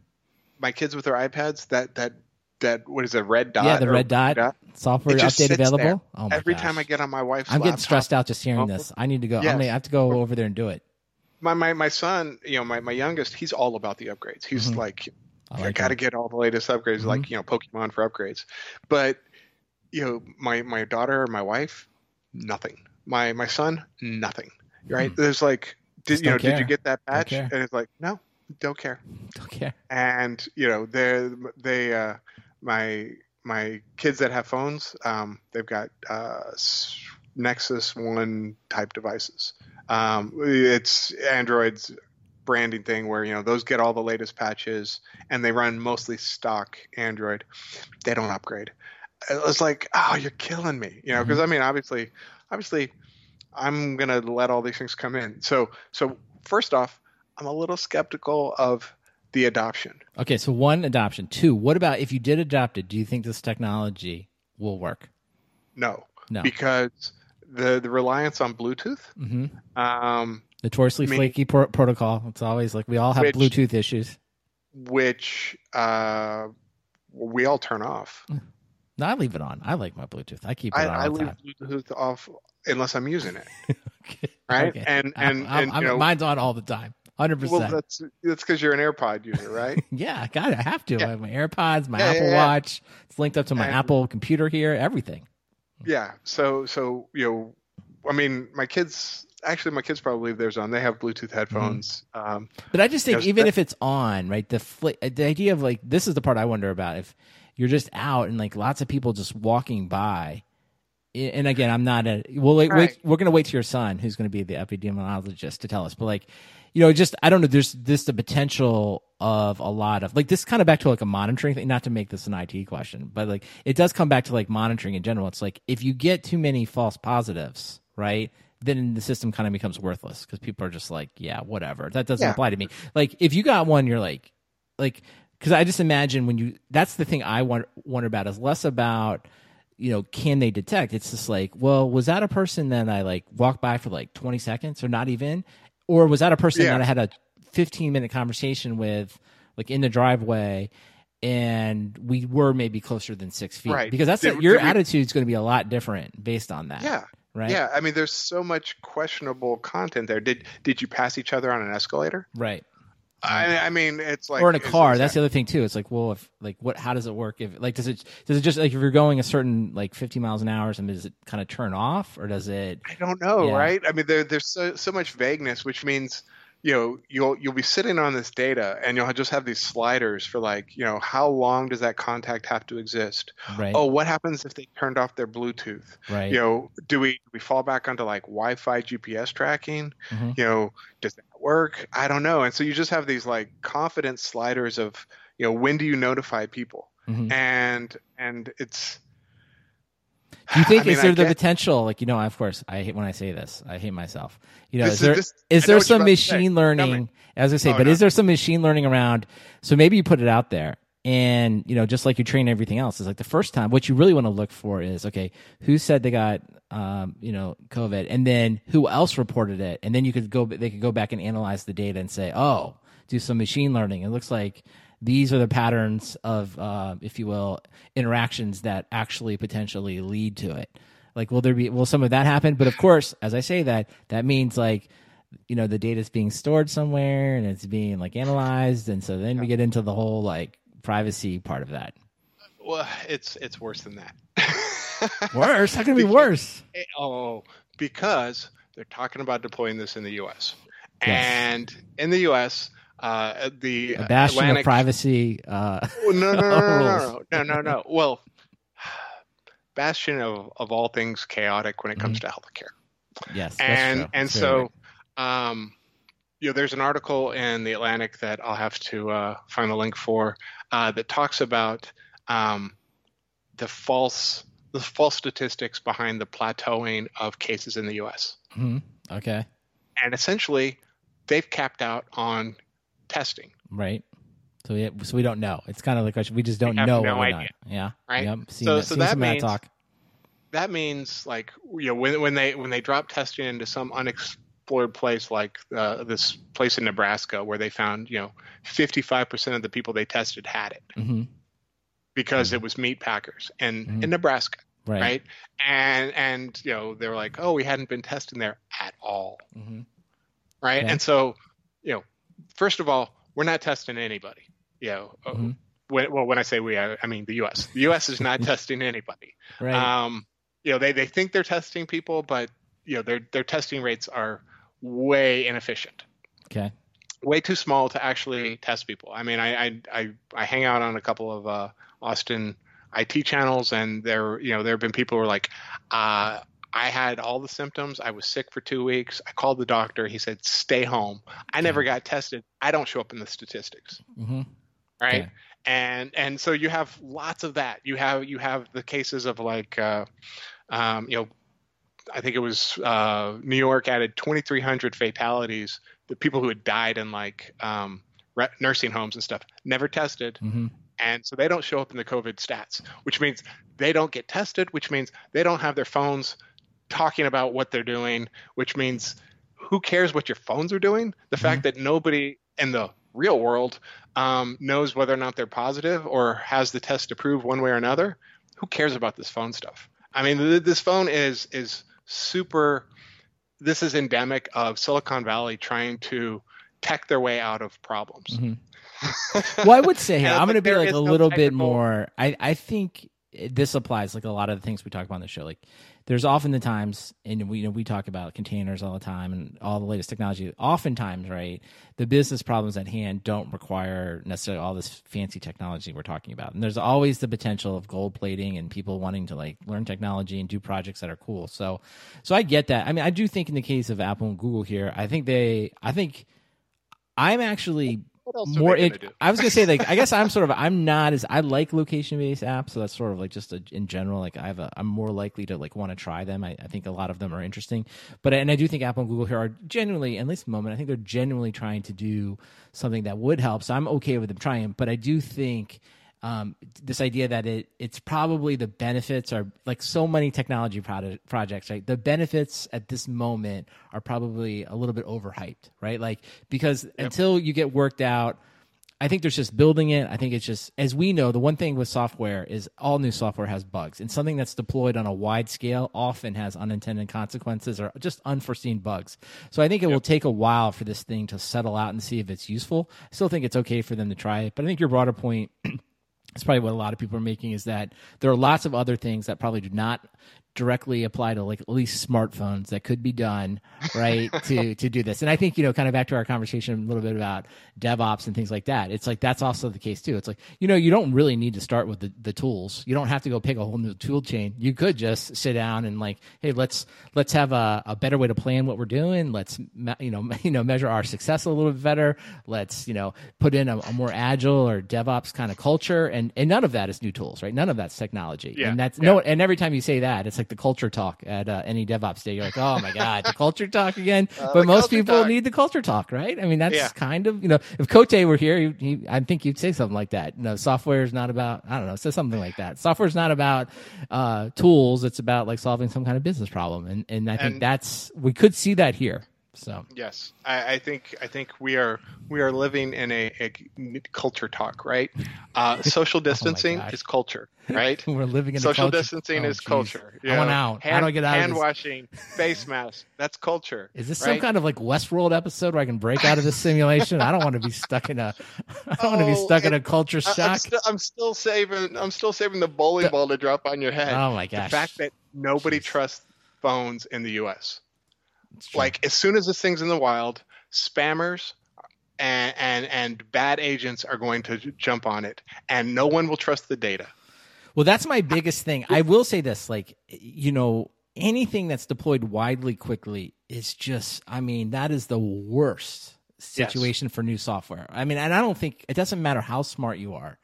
My kids with their iPads. That that that what is it? Red dot. Yeah, the red dot, dot software update available. Oh my Every gosh. time I get on my wife's, I'm laptop, getting stressed out just hearing oh, this. I need to go. Yes. I'm gonna, I have to go over there and do it. My, my my son, you know, my, my youngest, he's all about the upgrades. He's mm-hmm. like, I like got to get all the latest upgrades, mm-hmm. like, you know, Pokemon for upgrades. But, you know, my, my daughter, my wife, nothing. My my son, nothing. Right? Mm-hmm. There's like, did you know, care. Did you get that patch? And it's like, no, don't care. Don't care. And, you know, they they uh, my my kids that have phones, um, they've got uh, Nexus one type devices. Um, it's Android's branding thing where, you know, those get all the latest patches and they run mostly stock Android. They don't upgrade. It was like, oh, you're killing me, you know, because mm-hmm. I mean, obviously, obviously, I'm gonna let all these things come in. So, so first off, I'm a little skeptical of the adoption. Okay, so one, adoption. Two, what about if you did adopt it? Do you think this technology will work? No, no, because the the reliance on Bluetooth, mm-hmm. um, notoriously I mean, flaky pro- protocol. It's always like we all have which, Bluetooth issues, which uh, we all turn off. No, I leave it on. I like my Bluetooth. I keep it I, on. I all leave time. Bluetooth off unless I'm using it. Okay. Right? Okay. And and, I'm, and I'm, you know, mine's on all the time. one hundred percent. Well, that's that's because you're an AirPod user, right? Yeah, God, I have to. Yeah. I have my AirPods, my yeah, Apple yeah, yeah. Watch. It's linked up to my and, Apple computer here. Everything. Yeah. So so you know, I mean, my kids. Actually, my kids probably leave theirs on. They have Bluetooth headphones. Mm-hmm. Um, but I just think, you know, even that, if it's on, right? The fl- the idea of like this is the part I wonder about if. You're just out and like lots of people just walking by. And again, I'm not a, we'll wait, right. wait, we're going to wait to your son who's going to be the epidemiologist to tell us. But like, you know, just, I don't know, there's this, the potential of a lot of like this kind of back to like a monitoring thing, not to make this an I T question, but like it does come back to like monitoring in general. It's like if you get too many false positives, right? Then the system kind of becomes worthless because people are just like, yeah, whatever. That doesn't yeah. apply to me. Like if you got one, you're like, like, because I just imagine when you – that's the thing I wonder, wonder about is less about, you know, can they detect? It's just like, well, was that a person that I, like, walked by for, like, twenty seconds or not even? Or was that a person yeah. that I had a fifteen-minute conversation with, like, in the driveway, and we were maybe closer than six feet? Right. Because that's did, a, your we, attitude's going to be a lot different based on that. Yeah. Right? Yeah. I mean, there's so much questionable content there. Did Did you pass each other on an escalator? Right. I, I mean, it's like, or in a car. That's the other thing too. It's like, well, if like, what? How does it work? If like, does it does it just like if you're going a certain like fifty miles an hour, and does it kind of turn off, or does it? I don't know, yeah. right? I mean, there there's so so much vagueness, which means you know you'll you'll be sitting on this data, and you'll just have these sliders for like you know how long does that contact have to exist? Right. Oh, what happens if they turned off their Bluetooth? Right. You know, do we do we fall back onto like Wi-Fi G P S tracking? Mm-hmm. You know, does that work? I don't know. And so you just have these like confidence sliders of, you know, when do you notify people? Mm-hmm. And, and it's, do you think, I mean, is there I the guess, potential? Like, you know, of course I hate when I say this, I hate myself, you know, is there, is, this, is there some machine learning as I say, oh, but no. is there some machine learning around? So maybe you put it out there and, you know, just like you train everything else is like the first time, what you really want to look for is, okay, who said they got, um, you know, COVID, and then who else reported it? And then you could go, they could go back and analyze the data and say, oh, do some machine learning. It looks like these are the patterns of, uh, if you will, interactions that actually potentially lead to it. Like, will there be, will some of that happen? But of course, as I say that, that means like, you know, the data is being stored somewhere and it's being like analyzed. And so then yeah. we get into the whole like, privacy part of that. Well, it's it's worse than that. Worse? How can it be because, worse? It, oh, because they're talking about deploying this in the U S Yes. And in the U S, uh, the a bastion Atlantic... of privacy. Uh, no, no, no, no, no, no, no, no. Well, bastion of, of all things chaotic when it comes mm-hmm. to healthcare. Yes, and that's true. and so. Right. Um, You know, there's an article in The Atlantic that I'll have to uh, find the link for uh, that talks about um, the false the false statistics behind the plateauing of cases in the U S Mm-hmm. Okay. And essentially, they've capped out on testing. Right. So we so we don't know. It's kind of the question. We just don't we know. No idea. Not. Yeah. Right. Yep. Seen so that, so that means talk. that means like you know when when they when they drop testing into some unexpected place like uh, this place in Nebraska where they found, you know, fifty-five percent of the people they tested had it mm-hmm. because mm-hmm. it was meat packers and mm-hmm. in Nebraska, right. right? And and you know they were like, oh, we hadn't been testing there at all, mm-hmm. right? Yeah. And so, you know, first of all, we're not testing anybody. you know, mm-hmm. when, well, when I say we, I, I mean the U S. The U S is not testing anybody. Right. Um, you know, they, they think they're testing people, but you know, their their testing rates are way inefficient. Okay. Way too small to actually test people. I mean, I I I, I hang out on a couple of uh, Austin I T channels, and there you know there have been people who are like, uh, I had all the symptoms. I was sick for two weeks. I called the doctor. He said, stay home. I never got tested. I don't show up in the statistics. Mm-hmm. Right. Yeah. And and so you have lots of that. You have you have the cases of like, uh, um, you know, I think it was uh, New York added twenty-three hundred fatalities. The people who had died in like um, re- nursing homes and stuff never tested. Mm-hmm. And so they don't show up in the COVID stats, which means they don't get tested, which means they don't have their phones talking about what they're doing, which means who cares what your phones are doing? The mm-hmm. fact that nobody in the real world um, knows whether or not they're positive or has the test to prove one way or another. Who cares about this phone stuff? I mean, th- this phone is is super... This is endemic of Silicon Valley trying to tech their way out of problems. Mm-hmm. Well, I would say here, I'm going to be like a no little technical... bit more. I, I think this applies like a lot of the things we talk about on the show. Like there's often the times, and we, you know, we talk about containers all the time and all the latest technology. Oftentimes, right, the business problems at hand don't require necessarily all this fancy technology we're talking about. And there's always the potential of gold plating and people wanting to like learn technology and do projects that are cool. So, so I get that. I mean, I do think in the case of Apple and Google here, I think they, I think I'm actually more. It, I was gonna say like I guess I'm sort of I'm not as I like location-based apps, so that's sort of like just a, in general like I have a I'm more likely to like want to try them. I, I think a lot of them are interesting, but and I do think Apple and Google here are genuinely, at least at the moment, I think they're genuinely trying to do something that would help. So I'm okay with them trying, but I do think. Um, this idea that it it's probably the benefits are like so many technology product, projects, right? The benefits at this moment are probably a little bit overhyped, right? Like because yep. until you get worked out, I think there's just building it. I think it's just, as we know, the one thing with software is all new software has bugs, and something that's deployed on a wide scale often has unintended consequences or just unforeseen bugs. So I think it yep. will take a while for this thing to settle out and see if it's useful. I still think it's okay for them to try it, but I think your broader point. It's probably what a lot of people are making is that there are lots of other things that probably do not directly apply to like at least smartphones that could be done, right, to to do this. And I think, you know, kind of back to our conversation a little bit about DevOps and things like that. It's like that's also the case too. It's like, you know, you don't really need to start with the, the tools. You don't have to go pick a whole new tool chain. You could just sit down and like, hey, let's let's have a, a better way to plan what we're doing. Let's you know you know measure our success a little bit better. Let's you know put in a, a more agile or DevOps kind of culture. And and none of that is new tools, right? None of that's technology. Yeah. And that's yeah. no. And every time you say that, it's like the culture talk at uh, any DevOps day. You're like, oh my God, the culture talk again. Uh, but most people talk. Need the culture talk, right? I mean, that's yeah. kind of, you know, if Cote were here, he, he, I think he'd say something like that. You know, software is not about, I don't know, say something like that. Software is not about uh, tools. It's about like solving some kind of business problem. And, and I think and, that's, we could see that here. So, yes, I, I think, I think we are, we are living in a, a culture talk, right? Uh, social distancing oh is culture, right? We're living in social a culture. distancing oh, is geez. culture. You I know, want out. Hand, How do I get out hand of this? Washing, face masks. That's culture. Is this right? some kind of like Westworld episode where I can break out of this simulation? I don't want to be stuck in a, I don't oh, want to be stuck in a culture shock. I, I'm, st- I'm still saving, I'm still saving the bowling the, ball to drop on your head. Oh my gosh. The fact that nobody Jeez. trusts phones in the U S Like as soon as this thing's in the wild, spammers and, and and bad agents are going to jump on it, and no one will trust the data. Well, that's my biggest thing. I will say this, like, you know, anything that's deployed widely quickly is just, I mean, that is the worst situation yes. for new software. I mean, and I don't think, it doesn't matter how smart you are.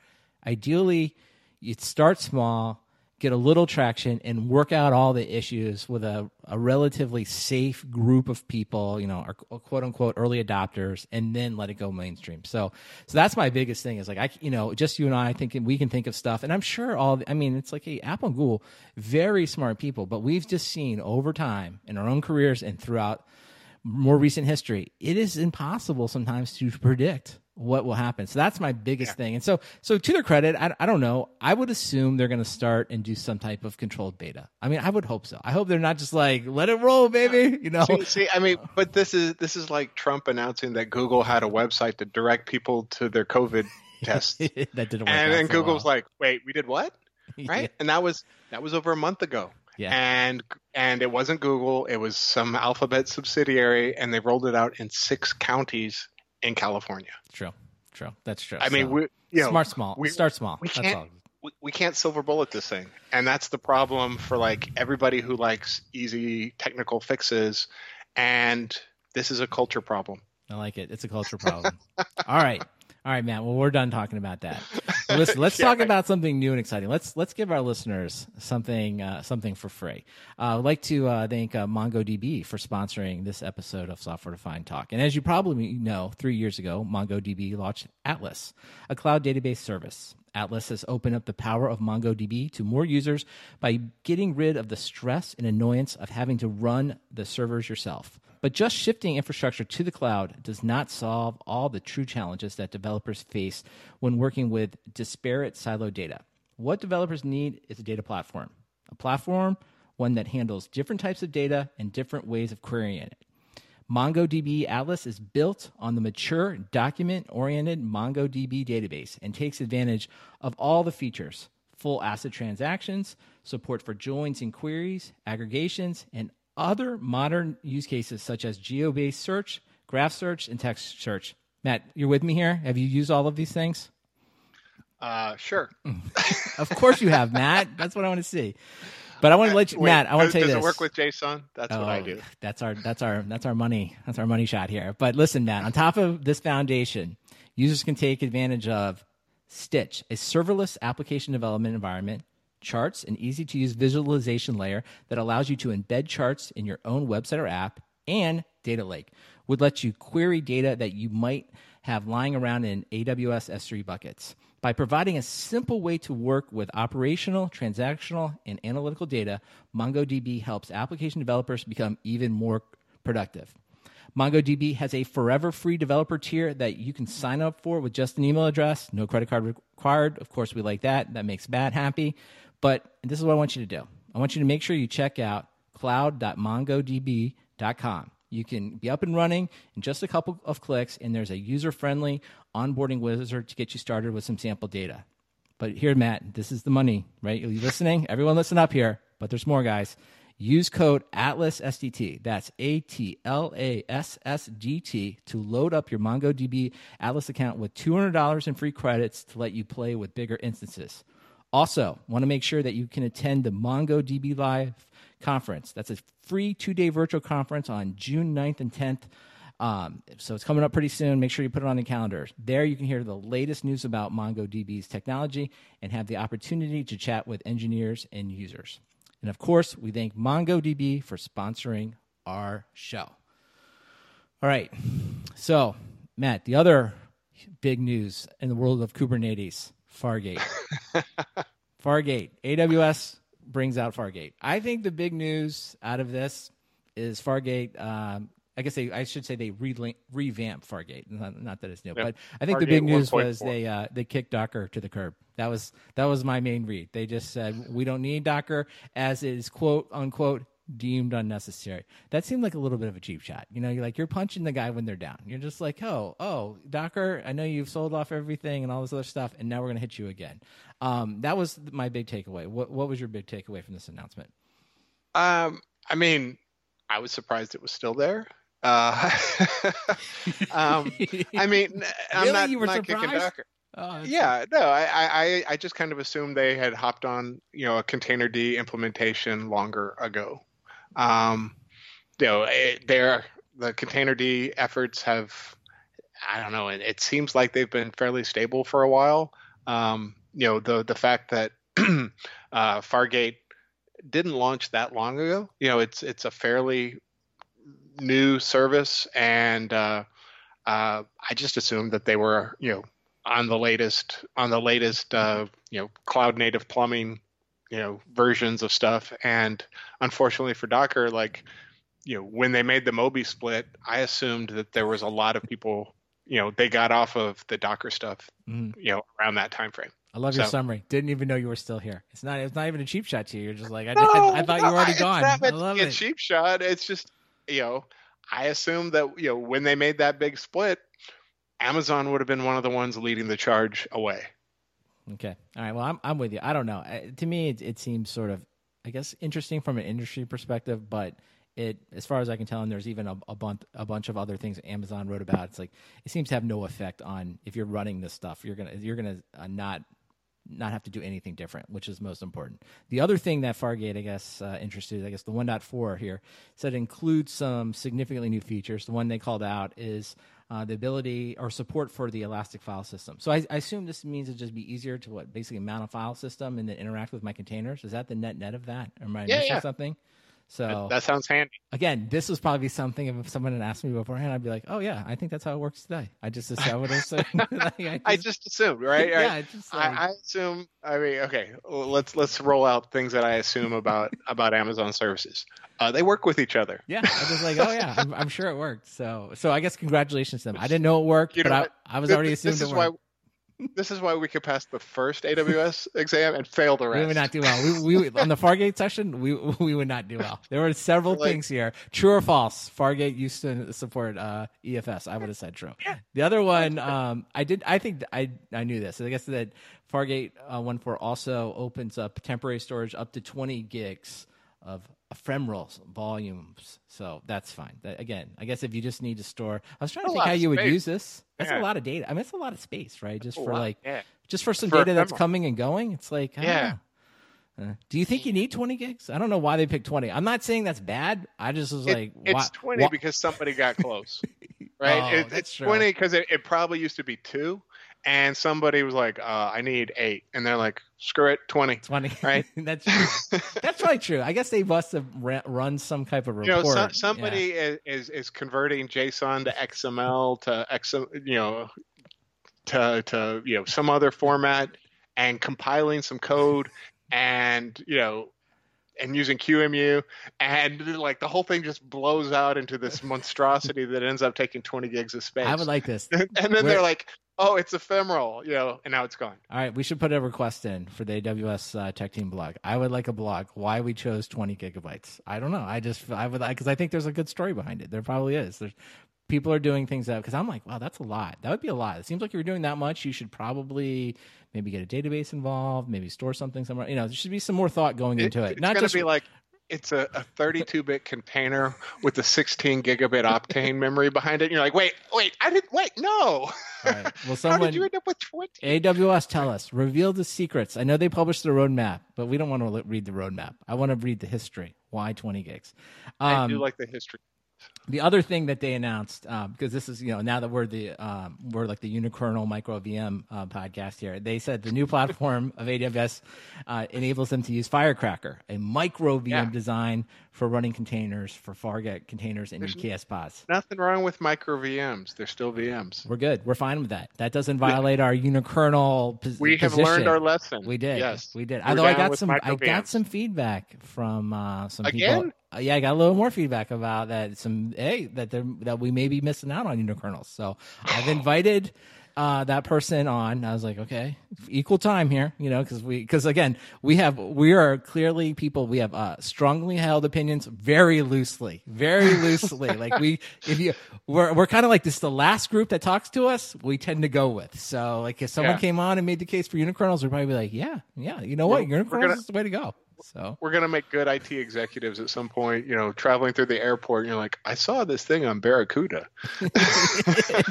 Ideally, you'd start small, get a little traction, and work out all the issues with a, a relatively safe group of people, you know, our quote-unquote early adopters, and then let it go mainstream. So so that's my biggest thing is, like, I, you know, just you and I, I think we can think of stuff. And I'm sure all – I mean, it's like, hey, Apple and Google, very smart people, but we've just seen over time in our own careers and throughout more recent history, it is impossible sometimes to predict what will happen. So that's my biggest yeah. thing. And so, so to their credit, I, I don't know. I would assume they're going to start and do some type of controlled beta. I mean, I would hope so. I hope they're not just like, let it roll, baby. You know, see, see I mean, but this is, this is like Trump announcing that Google had a website to direct people to their COVID tests. That didn't work. And then Google's like, wait, we did what? Right? Yeah. And that was that was over a month ago. Yeah. And and it wasn't Google. It was some Alphabet subsidiary, and they rolled it out in six counties in California. True. True. That's true. I so, mean, we, you know, smart small. We, Start small. We that's all. We, we can't silver bullet this thing. And that's the problem for like everybody who likes easy technical fixes. And this is a culture problem. I like it. It's a culture problem. All right. All right, Matt. Well, we're done talking about that. Well, listen, let's yeah, talk right. about something new and exciting. Let's let's give our listeners something uh, something for free. Uh, I'd like to uh, thank uh, MongoDB for sponsoring this episode of Software Defined Talk. And as you probably know, three years ago, MongoDB launched Atlas, a cloud database service. Atlas has opened up the power of MongoDB to more users by getting rid of the stress and annoyance of having to run the servers yourself. But just shifting infrastructure to the cloud does not solve all the true challenges that developers face when working with disparate siloed data. What developers need is a data platform, a platform, one that handles different types of data and different ways of querying it. MongoDB Atlas is built on the mature, document-oriented MongoDB database and takes advantage of all the features, full ACID transactions, support for joins and queries, aggregations, and other modern use cases such as geo-based search, graph search, and text search. Matt, you're with me here? Have you used all of these things? Uh, sure. Of course you have, Matt. That's what I want to see. But I want to let you, Wait, Matt. I want to tell you this. Does it work with JSON? That's oh, what I do. That's our that's our that's our money. That's our money shot here. But listen, Matt. On top of this foundation, users can take advantage of Stitch, a serverless application development environment, charts, an easy-to-use visualization layer that allows you to embed charts in your own website or app, and Data Lake would let you query data that you might have lying around in A W S S three buckets. By providing a simple way to work with operational, transactional, and analytical data, MongoDB helps application developers become even more productive. MongoDB has a forever free developer tier that you can sign up for with just an email address, no credit card required. Of course, we like that. That makes Matt happy. But this is what I want you to do. I want you to make sure you check out cloud dot mongodb dot com. You can be up and running in just a couple of clicks, and there's a user-friendly onboarding wizard to get you started with some sample data. But here, Matt, this is the money, right? Are you listening? Everyone listen up here, but there's more, guys. Use code ATLASSDT, that's A T L A S S D T, to load up your MongoDB Atlas account with two hundred dollars in free credits to let you play with bigger instances. Also, want to make sure that you can attend the MongoDB Live conference. That's a free two-day virtual conference on June ninth and tenth. Um, so it's coming up pretty soon. Make sure you put it on the calendar. There you can hear the latest news about MongoDB's technology and have the opportunity to chat with engineers and users. And, of course, we thank MongoDB for sponsoring our show. All right. So, Matt, the other big news in the world of Kubernetes, Fargate. Fargate. A W S brings out Fargate. I think the big news out of this is Fargate. Um, I guess they, I should say they relink, revamped Fargate. Not, not that it's new, yeah. but I think Fargate the big news was they uh, they kicked Docker to the curb. That was that was my main read. They just said we don't need Docker as it is quote unquote deemed unnecessary. That seemed like a little bit of a cheap shot. You know, you're like you're punching the guy when they're down. You're just like, oh, oh, Docker, I know you've sold off everything and all this other stuff, and now we're gonna hit you again. Um, that was my big takeaway. What what was your big takeaway from this announcement? Um, I mean, I was surprised it was still there. Uh, um, I mean, I'm really? not, you were not kicking Docker. Oh, yeah, no, I, I, I just kind of assumed they had hopped on, you know, a Containerd implementation longer ago. Um, you know, it, they're, the Containerd efforts have, I don't know, it, it seems like they've been fairly stable for a while. Um, you know, the the fact that uh, Fargate didn't launch that long ago, you know, it's it's a fairly new service, and uh, uh, I just assumed that they were, you know, on the latest, on the latest, uh, you know, cloud native plumbing, you know, versions of stuff. And unfortunately for Docker, like, you know, when they made the Moby split, I assumed that there was a lot of people, you know, they got off of the Docker stuff, mm. you know, around that time frame. I love so. your summary. Didn't even know you were still here. It's not. It's not even a cheap shot to you. You're just like, I, no, I, I thought no, you were already it's gone. Not I love it. A cheap shot. It's just, you know, I assumed that, you know, when they made that big split, Amazon would have been one of the ones leading the charge away. Okay. All right. Well, I'm I'm with you. I don't know. I, to me, it, it seems sort of, I guess, interesting from an industry perspective, but it, as far as I can tell, and there's even a, a bunch a bunch of other things Amazon wrote about. It's like it seems to have no effect on if you're running this stuff. You're gonna you're gonna uh, not not have to do anything different, which is most important. The other thing that Fargate, I guess, uh, interested, I guess the one point four here said includes some significantly new features. The one they called out is Uh, the ability or support for the Elastic File System. So I, I assume this means it'd just be easier to what basically mount a file system and then interact with my containers. Is that the net net of that? Or am I yeah, missing yeah. something? So that, that sounds handy. Again, this was probably something if someone had asked me beforehand, I'd be like, "Oh yeah, I think that's how it works today." I just assumed. like, I, just, I just assumed, right? yeah, I, just, like, I, I assume. I mean, okay, well, let's let's roll out things that I assume about about Amazon services. Uh, they work with each other. Yeah, I was like, "Oh yeah, I'm, I'm sure it worked." So, so I guess congratulations to them. I didn't know it worked, you know, but I, I was already assuming it worked. This is why we could pass the first A W S exam and fail the rest. We would not do well. We, we on the Fargate session, we we would not do well. There were several like, things here. True or false? Fargate used to support uh, E F S. I would have said true. Yeah. The other one, um, I did. I think I I knew this. I guess that Fargate uh, one point four also opens up temporary storage up to twenty gigs of ephemeral volumes. So that's fine. That, again, I guess if you just need to store, I was trying to think how you would use this. That's yeah. a lot of data. I mean, it's a lot of space, right? Just for like, yeah. just for some for data ephemeral. That's coming and going. It's like, I yeah. don't know. Uh, do you think you need twenty gigs? I don't know why they picked twenty. I'm not saying that's bad. I just was it, like, it's why, twenty why? Because somebody got close, right? Oh, it, it's true. twenty because it, it probably used to be two. And somebody was like, uh, I need eight. And they're like, screw it, twenty. twenty. Right? That's true. That's probably true. I guess they must have ra- run some type of report. You know, so, somebody yeah. is, is, is converting JSON to X M L to, X, you know, to, to you know, some other format and compiling some code and, you know, and using Q E M U, and like the whole thing just blows out into this monstrosity that ends up taking twenty gigs of space. I would like this. and then We're... they're like, oh, it's ephemeral, you know, and now it's gone. All right, we should put a request in for the A W S uh, Tech Team blog. I would like a blog why we chose twenty gigabytes. I don't know. I just, I would, because I, I think there's a good story behind it. There probably is. There's, people are doing things that, because I'm like, wow, that's a lot. That would be a lot. It seems like if you're doing that much, you should probably maybe get a database involved, maybe store something somewhere. You know, there should be some more thought going it, into it. It's not just be like, it's a, a thirty-two bit container with a sixteen gigabit octane memory behind it. And you're like, wait, wait, I didn't, wait, no. All right. Well, someone, how did you end up with twenty? A W S, tell us, reveal the secrets. I know they published the roadmap, but we don't want to read the roadmap. I want to read the history. Why twenty gigs? Um, I do like the history. The other thing that they announced, because um, this is, you know, now that we're the um, we're like the unikernel micro V M uh, podcast here, they said the new platform of A W S uh, enables them to use Firecracker, a micro V M yeah. design for running containers for Fargate containers and There's E K S pods. Nothing wrong with micro V Ms; they're still V Ms. We're good. We're fine with that. That doesn't violate our unikernel position. We have position. learned our lesson. We did. Yes, we did. We're Although I got some, I got some feedback from uh, some Again? people. Yeah, I got a little more feedback about that. Some hey, that that we may be missing out on unikernels. So I've invited uh, that person on. I was like, okay, equal time here, you know, because we because again, we have we are clearly people. We have uh, strongly held opinions, very loosely, very loosely. like we, if you, we're we're kind of like this. The last group that talks to us, we tend to go with. So like, if someone yeah. came on and made the case for unikernels, we'd probably be like, yeah, yeah, you know what, yeah, unikernels gonna- is the way to go. So we're going to make good I T executives at some point, you know, traveling through the airport. And you're like, I saw this thing on Barracuda.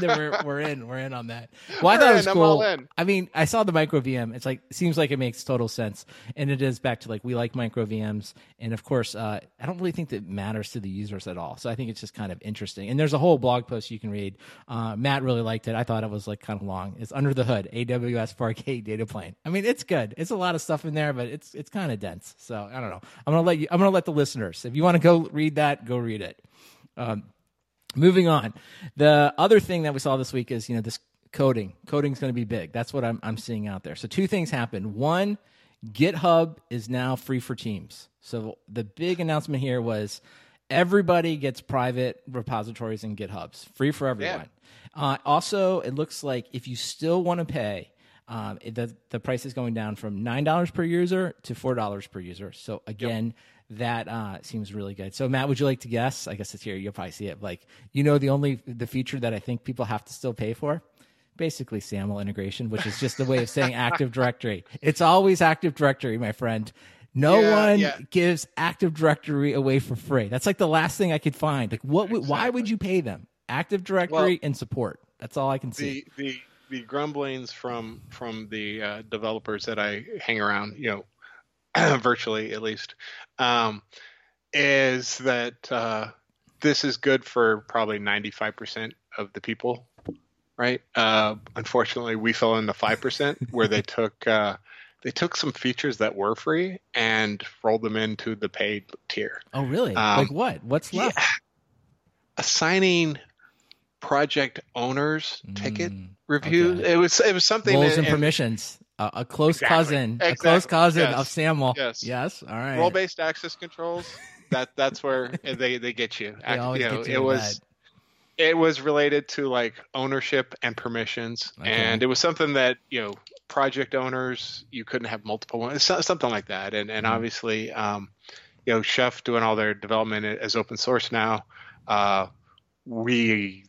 we're, we're in. We're in on that. Well, I we're thought in, it was cool. I mean, I saw the micro V M. It's like, seems like it makes total sense. And it is back to like, we like micro V Ms. And of course, uh, I don't really think that matters to the users at all. So I think it's just kind of interesting. And there's a whole blog post you can read. Uh, Matt really liked it. I thought it was like kind of long. It's Under the Hood, A W S Fargate Data Plane. I mean, it's good. It's a lot of stuff in there, but it's, it's kind of dense. So I don't know. I'm gonna let you. I'm gonna let the listeners. If you want to go read that, go read it. Um, moving on. The other thing that we saw this week is you know this coding. Coding's going to be big. That's what I'm I'm seeing out there. So two things happened. One, GitHub is now free for Teams. So the big announcement here was everybody gets private repositories in GitHubs, free for everyone. Yeah. Uh, also, it looks like if you still want to pay. Um, the the price is going down from nine dollars per user to four dollars per user. So again, yep. that uh, seems really good. So Matt, would you like to guess? I guess it's here. You'll probably see it. Like, you know, the only the feature that I think people have to still pay for basically SAML integration, which is just the way of saying Active Directory. It's always Active Directory, my friend. No yeah, one yeah. gives Active Directory away for free. That's like the last thing I could find. Like, what? Exactly. Why would you pay them? Active Directory well, and support. That's all I can see. The the, the grumblings from from the uh, developers that I hang around, you know, virtually at least, um, is that uh, this is good for probably ninety-five percent of the people, right? Uh, unfortunately, we fell in the five percent where they took. Uh, They took some features that were free and rolled them into the paid tier. Oh, really? Um, like what? What's left? Yeah. Assigning project owners mm, ticket reviews. Okay. It was it was something. Roles and, and permissions. Uh, a close exactly, cousin. Exactly. A close cousin yes. of SAML. Yes. Yes. All right. Role based access controls. that that's where they, they get you. They always you know, get you it was. That. It was related to like ownership and permissions, okay. and it was something that you know project owners you couldn't have multiple ones, something like that. And and mm-hmm. obviously, um, you know, Chef doing all their development as open source now. Uh, we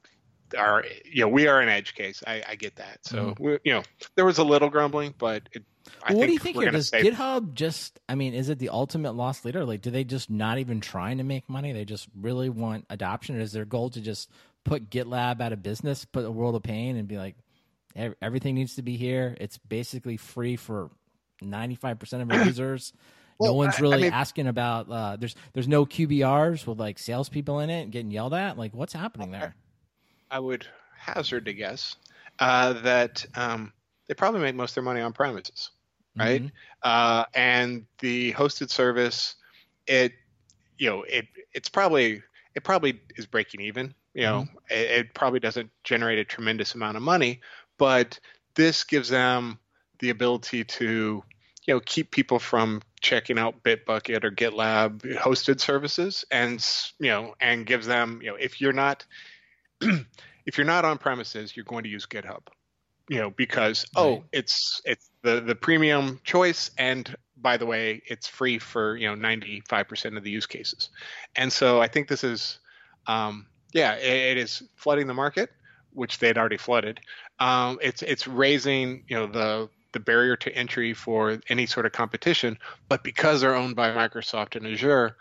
are you know we are an edge case. I, I get that. So mm-hmm. we, you know there was a little grumbling, but it, I well, think what do you think? Here? Does save- GitHub just? I mean, is it the ultimate loss leader? Like, do they just not even trying to make money? They just really want adoption, or is their goal to just put GitLab out of business, put a world of pain, and be like, everything needs to be here. It's basically free for ninety-five percent of our users. Well, no one's really I mean, asking about. Uh, there's there's no Q B Rs with like salespeople in it and getting yelled at. Like, what's happening there? I would hazard to guess uh, that um, they probably make most of their money on premises, right? Mm-hmm. Uh, and the hosted service, it you know it it's probably it probably is breaking even. You know, mm-hmm. it, it probably doesn't generate a tremendous amount of money, but this gives them the ability to, you know, keep people from checking out Bitbucket or GitLab hosted services, and you know, and gives them, you know, if you're not, if you're not on premises, you're going to use GitHub, you know, because right. oh, it's it's the the premium choice, and by the way, it's free for you know ninety-five percent of the use cases, and so I think this is. Um, Yeah, it is flooding the market, which they'd already flooded. Um, it's it's raising you know the the barrier to entry for any sort of competition. But because they're owned by Microsoft and Azure,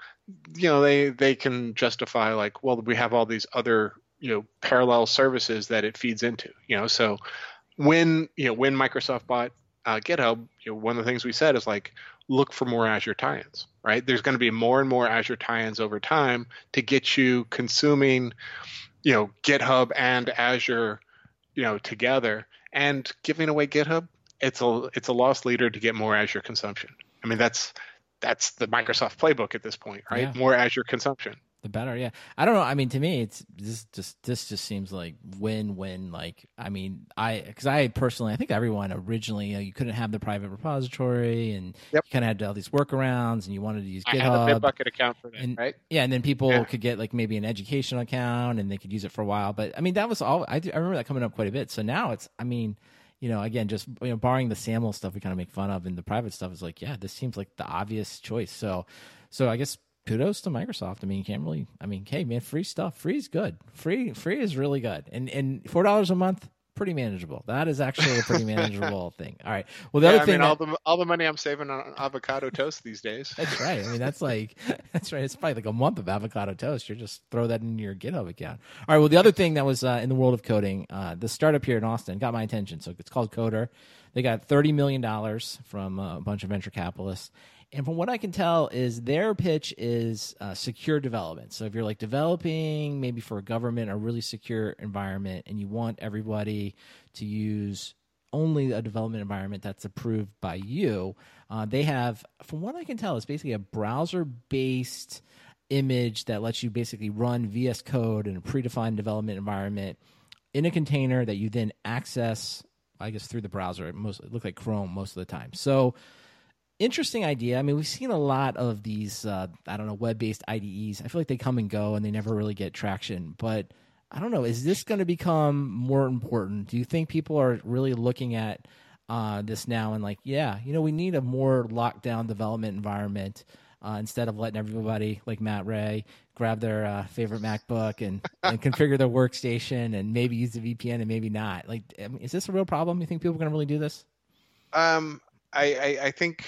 you know they they can justify like, well, we have all these other you know parallel services that it feeds into. You know, so when you know when Microsoft bought uh, GitHub, you know, one of the things we said is like, look for more Azure tie-ins. Right, there's going to be more and more Azure tie-ins over time to get you consuming, you know, GitHub and Azure, you know, together. And giving away GitHub, it's a it's a loss leader to get more Azure consumption. I mean, that's that's the Microsoft playbook at this point, right? Yeah. More Azure consumption, the better. Yeah, I don't know. I mean, to me, it's this just this just seems like win-win. Like, I mean, I because I personally, I think everyone originally, you know, you couldn't have the private repository, and yep. you kind of had to do all these workarounds, and you wanted to use GitHub. I had a Bitbucket account for that, and, right? Yeah, and then people yeah. could get like maybe an educational account, and they could use it for a while. But I mean, that was all. I, I remember that coming up quite a bit. So now it's, I mean. You know, again, just you know, barring the SAML stuff we kind of make fun of and the private stuff is like, yeah, this seems like the obvious choice. So, so I guess kudos to Microsoft. I mean, you can't really, I mean, hey, man, free stuff. Free is good. Free, free is really good. And and four dollars a month, pretty manageable. That is actually a pretty manageable thing. All right. Well, the yeah, other I thing, mean, that, all the all the money I'm saving on avocado toast these days. That's right. I mean, that's like that's right. It's probably like a month of avocado toast. You just throw that in your GitHub account. All right. Well, the other thing that was uh, in the world of coding, uh, the startup here in Austin got my attention. So it's called Coder. They got thirty million dollars from uh, a bunch of venture capitalists. And from what I can tell is their pitch is uh, secure development. So if you're like developing maybe for a government, a really secure environment, and you want everybody to use only a development environment that's approved by you, uh, they have, from what I can tell, it's basically a browser-based image that lets you basically run V S Code in a predefined development environment in a container that you then access, I guess, through the browser. It, mostly, it looked like Chrome most of the time. So interesting idea. I mean, we've seen a lot of these, uh, I don't know, web-based I D Es. I feel like they come and go, and they never really get traction. But I don't know. Is this going to become more important? Do you think people are really looking at uh, this now and like, yeah, you know, we need a more locked-down development environment uh, instead of letting everybody, like Matt Ray, grab their uh, favorite MacBook and, and configure their workstation and maybe use the V P N and maybe not. Like, I mean, is this a real problem? You think people are going to really do this? Um, I, I, I think,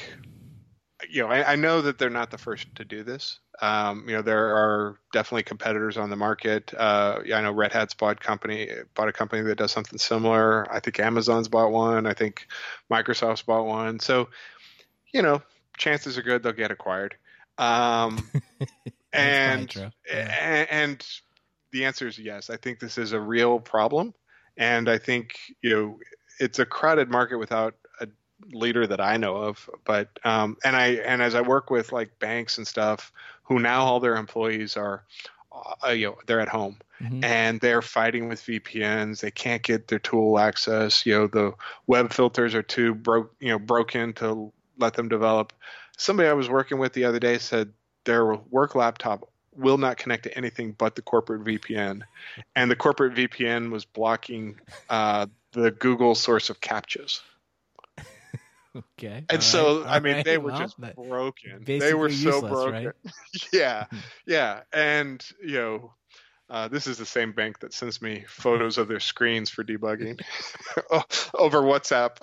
you know, I, I know that they're not the first to do this. Um, you know, there are definitely competitors on the market. Uh, I know Red Hat's bought company, bought a company that does something similar. I think Amazon's bought one. I think Microsoft's bought one. So, you know, chances are good they'll get acquired. Um, and, yeah. and and the answer is yes. I think this is a real problem, and I think, you know, it's a crowded market without a leader that I know of. But um, and I and as I work with like banks and stuff, who now all their employees are, uh, you know, they're at home. Mm-hmm. And they're fighting with V P Ns. They can't get their tool access. You know, the web filters are too broke, you know, broken to let them develop. Somebody I was working with the other day said their work laptop will not connect to anything but the corporate V P N, and the corporate V P N was blocking uh, the Google source of captchas. Okay. And all so, right. I mean, right. they were well, just broken. They were so useless, broken. Right? yeah, yeah. And, you know, uh, this is the same bank that sends me photos of their screens for debugging over WhatsApp.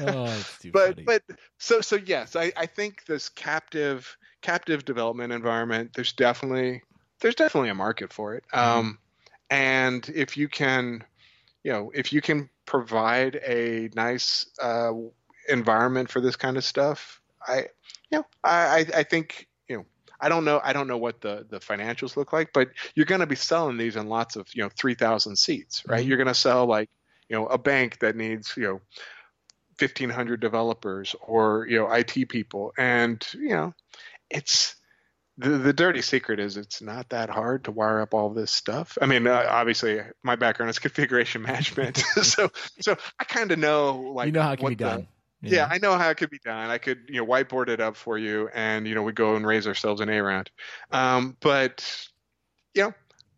Oh, that's too but funny. but so so yes, I, I think this captive captive development environment, there's definitely there's definitely a market for it. Mm-hmm. Um, and if you can, you know, if you can provide a nice uh, environment for this kind of stuff, I you know I, I, I think. I don't know. I don't know what the, the financials look like, but you're going to be selling these in lots of, you know, three thousand seats, right? Mm-hmm. You're going to sell like, you know, a bank that needs, you know, fifteen hundred developers or, you know, I T people. And, you know, it's the, the dirty secret is it's not that hard to wire up all this stuff. I mean, uh, obviously my background is configuration management. so, so I kind of know, like, you know how it can be done. Yeah. yeah, I know how it could be done. I could, you know, whiteboard it up for you, and, you know, we go and raise ourselves an A round. Um, but, you know,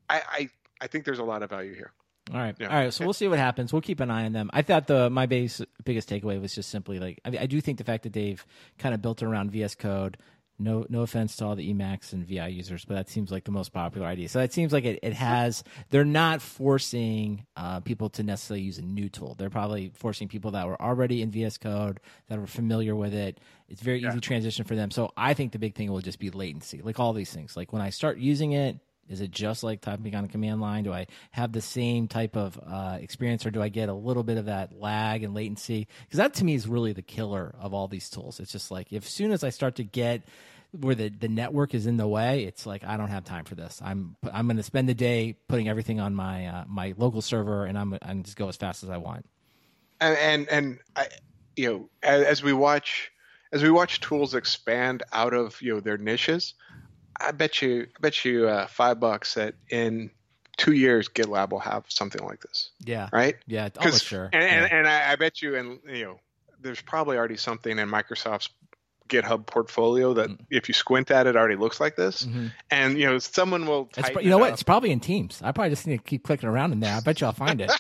I, I I think there's a lot of value here. All right, yeah. all right. So yeah. we'll see what happens. We'll keep an eye on them. I thought the my base biggest takeaway was just simply like I, I do think the fact that they've kind of built around V S Code. No, no offense to all the Emacs and V I users, but that seems like the most popular idea. So it seems like it, it has. They're not forcing uh, people to necessarily use a new tool. They're probably forcing people that were already in V S Code, that were familiar with it. It's very yeah. easy transition for them. So I think the big thing will just be latency, like all these things. Like when I start using it, is it just like typing on a command line? Do I have the same type of uh, experience, or do I get a little bit of that lag and latency? Because that, to me, is really the killer of all these tools. It's just like if soon as I start to get where the, the network is in the way, it's like I don't have time for this. I'm I'm going to spend the day putting everything on my uh, my local server, and I'm I'm just go as fast as I want. And and, and I, you know, as, as we watch as we watch tools expand out of, you know, their niches. I bet you, I bet you uh, five bucks that in two years GitLab will have something like this. Yeah. Right. Yeah. Almost sure. And, yeah. and and I, I bet you, and you know, there's probably already something in Microsoft's GitHub portfolio that, mm. if you squint at it, already looks like this. Mm-hmm. And you know, someone will. Tighten it's, you know it what? Up. It's probably in Teams. I probably just need to keep clicking around in there. I bet you I'll find it.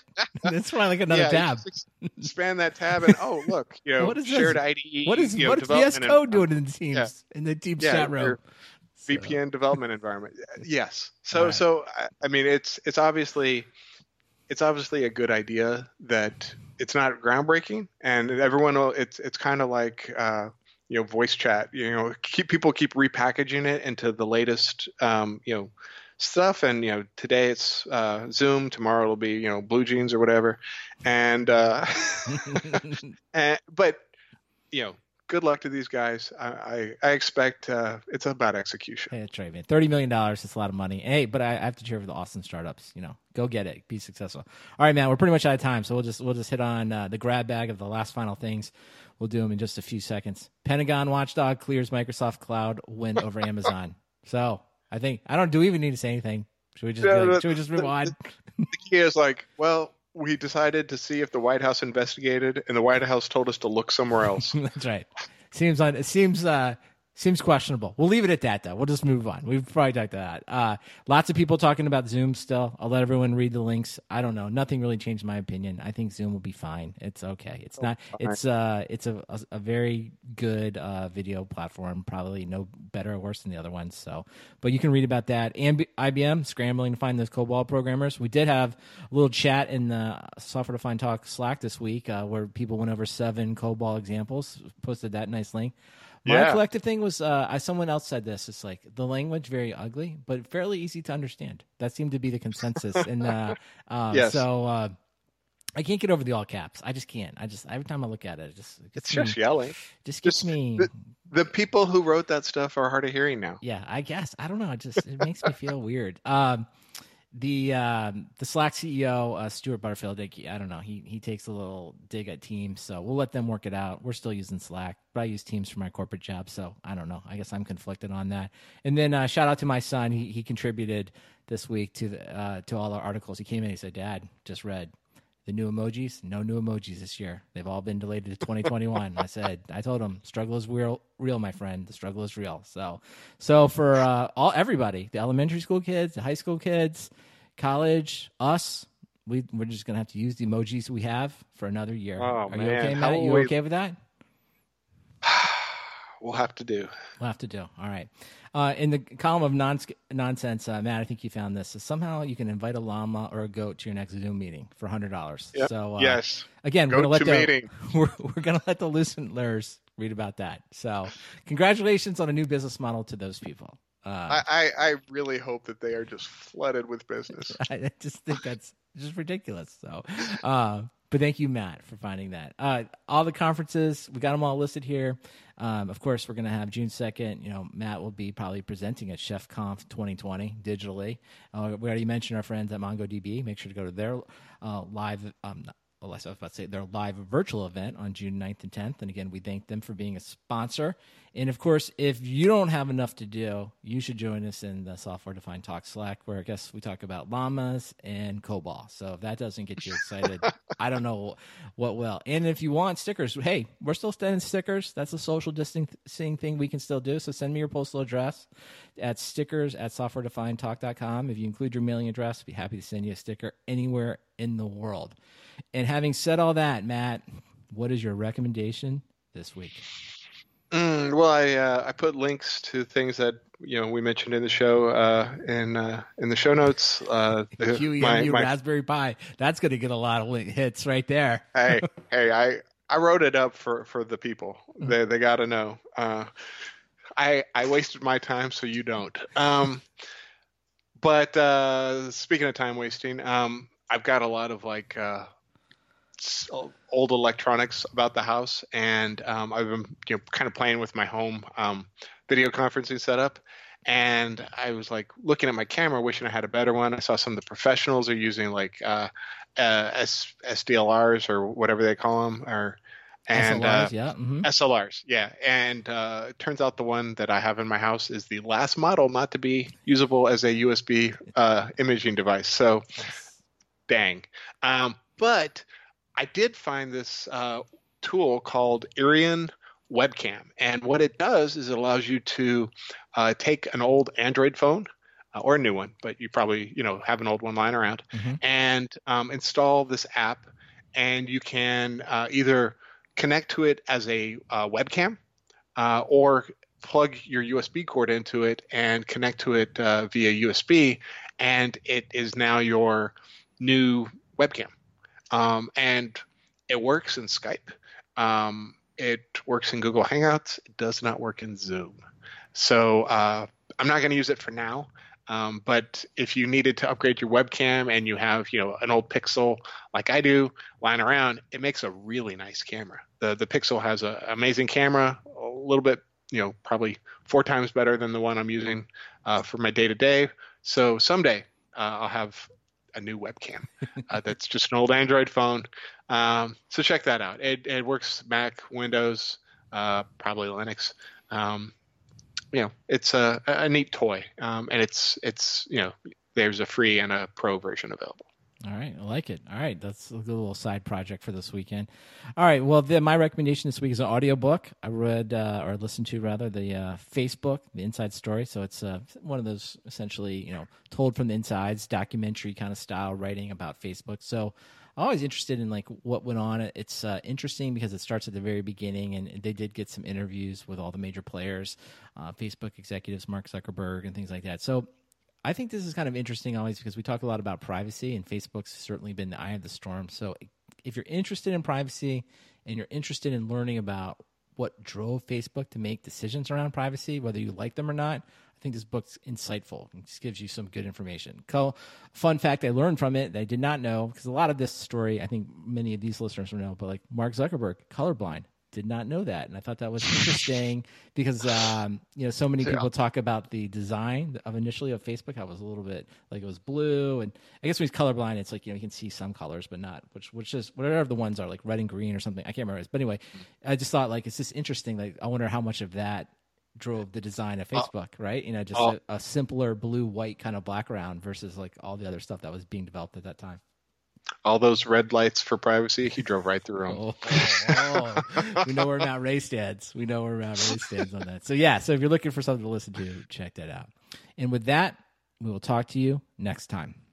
That's probably like another yeah, tab. Expand that tab and oh look, you know, what is shared this? I D E. What is you know, what is V S Code and, doing in Teams yeah. in the Teams yeah, chat room? So. V P N development environment. Yes. So, right. so I mean, it's it's obviously it's obviously a good idea that it's not groundbreaking, and everyone will. It's it's kind of like uh, you know, voice chat. You know, keep people keep repackaging it into the latest um, you know stuff, and you know today it's uh, Zoom, tomorrow it'll be you know Blue Jeans or whatever, and, uh, and but you know. Good luck to these guys. I I, I expect uh, it's about execution. Hey, that's right, man. thirty million dollars, that's a lot of money. Hey, but I, I have to cheer for the Austin startups. You know, go get it. Be successful. All right, man. We're pretty much out of time, so we'll just we'll just hit on uh, the grab bag of the last final things. We'll do them in just a few seconds. Pentagon watchdog clears Microsoft Cloud win over Amazon. So I think I don't. Do we even need to say anything? Should we just no, like, should we just rewind? The, the key is like, well. We decided to see if the White House investigated, and the White House told us to look somewhere else. That's right. Seems on. It seems uh, Seems questionable. We'll leave it at that, though. We'll just move on. We've probably talked about that. Uh, lots of people talking about Zoom still. I'll let everyone read the links. I don't know. Nothing really changed my opinion. I think Zoom will be fine. It's okay. It's not. It's uh. It's a a, a very good uh, video platform. Probably no better or worse than the other ones. So, but you can read about that. And I B M scrambling to find those COBOL programmers. We did have a little chat in the Software Defined Talk Slack this week uh, where people went over seven COBOL examples. Posted that nice link. My yeah. collective thing was, uh, someone else said this. It's like the language very ugly, but fairly easy to understand. That seemed to be the consensus. And uh, um, yes. so uh, I can't get over the all caps. I just can't. I just every time I look at it, it just it it's me, just yelling. Just gets just, me. The, the people who wrote that stuff are hard of hearing now. Yeah, I guess I don't know. It just it makes me feel weird. Um, The um, the Slack C E O, uh, Stuart Butterfield, I don't know, he he takes a little dig at Teams, so we'll let them work it out. We're still using Slack, but I use Teams for my corporate job, so I don't know. I guess I'm conflicted on that. And then uh, shout out to my son. He he contributed this week to the, uh, to all our articles. He came in and he said, Dad, just read the new emojis. No new emojis this year. They've all been delayed to twenty twenty-one. I said, I told him, struggle is real. real, my friend. The struggle is real. So, so for uh, all everybody, the elementary school kids, the high school kids, college, us, we we're just gonna have to use the emojis we have for another year. Oh, Are man. you okay, Matt? You we... okay with that? We'll have to do. We'll have to do. All right. Uh, in the column of non- nonsense, uh, Matt, I think you found this. So somehow you can invite a llama or a goat to your next Zoom meeting for one hundred dollars. Yep. So uh, yes. Again, we're going to let the we're, we're gonna let the listeners read about that. So congratulations on a new business model to those people. Uh, I, I, I really hope that they are just flooded with business. I just think that's just ridiculous. So, uh, but thank you, Matt, for finding that. Uh, all the conferences, we got them all listed here. Um, of course, we're going to have June second. You know, Matt will be probably presenting at Chef Conf twenty twenty digitally. Uh, we already mentioned our friends at MongoDB. Make sure to go to their uh, live um, Well, I was about to say their live virtual event on June ninth and tenth. And again, we thank them for being a sponsor. And of course, if you don't have enough to do, you should join us in the Software Defined Talk Slack, where I guess we talk about llamas and COBOL. So if that doesn't get you excited, I don't know what will. And if you want stickers, hey, we're still sending stickers. That's a social distancing thing we can still do. So send me your postal address at stickers at softwaredefinedtalk.com. If you include your mailing address, I'd be happy to send you a sticker anywhere in the world. And having said all that, Matt, what is your recommendation this week? Mm, well, I uh, I put links to things that you know we mentioned in the show uh, in uh, in the show notes. Uh, the Q E M U my, my... Raspberry Pi. That's going to get a lot of hits right there. hey, hey, I, I wrote it up for, for the people. They they got to know. Uh, I I wasted my time, so you don't. Um, but uh, speaking of time wasting, um, I've got a lot of like. Uh, old electronics about the house, and um, I've been you know, kind of playing with my home um, video conferencing setup, and I was like looking at my camera, wishing I had a better one. I saw some of the professionals are using like uh, uh, S- SDLRs or whatever they call them, or and S L Rs, uh, yeah, mm-hmm. S L Rs, yeah. And uh, it turns out the one that I have in my house is the last model not to be usable as a U S B uh, imaging device. So, yes. Dang, um, but. I did find this uh, tool called Irion Webcam, and what it does is it allows you to uh, take an old Android phone uh, or a new one, but you probably you know have an old one lying around, mm-hmm. and um, install this app, and you can uh, either connect to it as a uh, webcam uh, or plug your U S B cord into it and connect to it uh, via U S B, and it is now your new webcam. Um, and it works in Skype. Um, it works in Google Hangouts. It does not work in Zoom. So uh, I'm not going to use it for now. Um, but if you needed to upgrade your webcam and you have, you know, an old Pixel like I do lying around, it makes a really nice camera. The the Pixel has an amazing camera, a little bit, you know, probably four times better than the one I'm using uh, for my day to day. So someday uh, I'll have a new webcam uh, that's just an old Android phone. Um, so check that out. It, it works Mac, Windows, uh, probably Linux. Um, you know, it's a, a neat toy, um, and it's it's you know there's a free and a pro version available. All right. I like it. All right. That's a little side project for this weekend. All right. Well, the, my recommendation this week is an audiobook. I read uh, or listened to, rather, the uh, Facebook, The Inside Story. So it's uh, one of those essentially, you know, told from the insides, documentary kind of style writing about Facebook. So I'm always interested in like what went on. It's uh, interesting because it starts at the very beginning, and they did get some interviews with all the major players, uh, Facebook executives, Mark Zuckerberg, and things like that. So I think this is kind of interesting always because we talk a lot about privacy, and Facebook's certainly been the eye of the storm. So if you're interested in privacy and you're interested in learning about what drove Facebook to make decisions around privacy, whether you like them or not, I think this book's insightful. It just gives you some good information. Fun fact I learned from it that I did not know, because a lot of this story, I think many of these listeners will know, but like Mark Zuckerberg, colorblind. Did not know that, and I thought that was interesting because um, you know so many yeah. people talk about the design of initially of Facebook. I was a little bit like it was blue, and I guess when he's colorblind, it's like you know you can see some colors, but not which which is whatever the ones are like red and green or something. I can't remember it is. But anyway, I just thought like it's just interesting. Like I wonder how much of that drove the design of Facebook, oh. right? You know, just oh. a, a simpler blue white kind of background versus like all the other stuff that was being developed at that time. All those red lights for privacy, he drove right through them. Oh, oh, oh. We know where Matt Ray stands. We know where Matt Ray stands on that. So, yeah, so if you're looking for something to listen to, check that out. And with that, we will talk to you next time.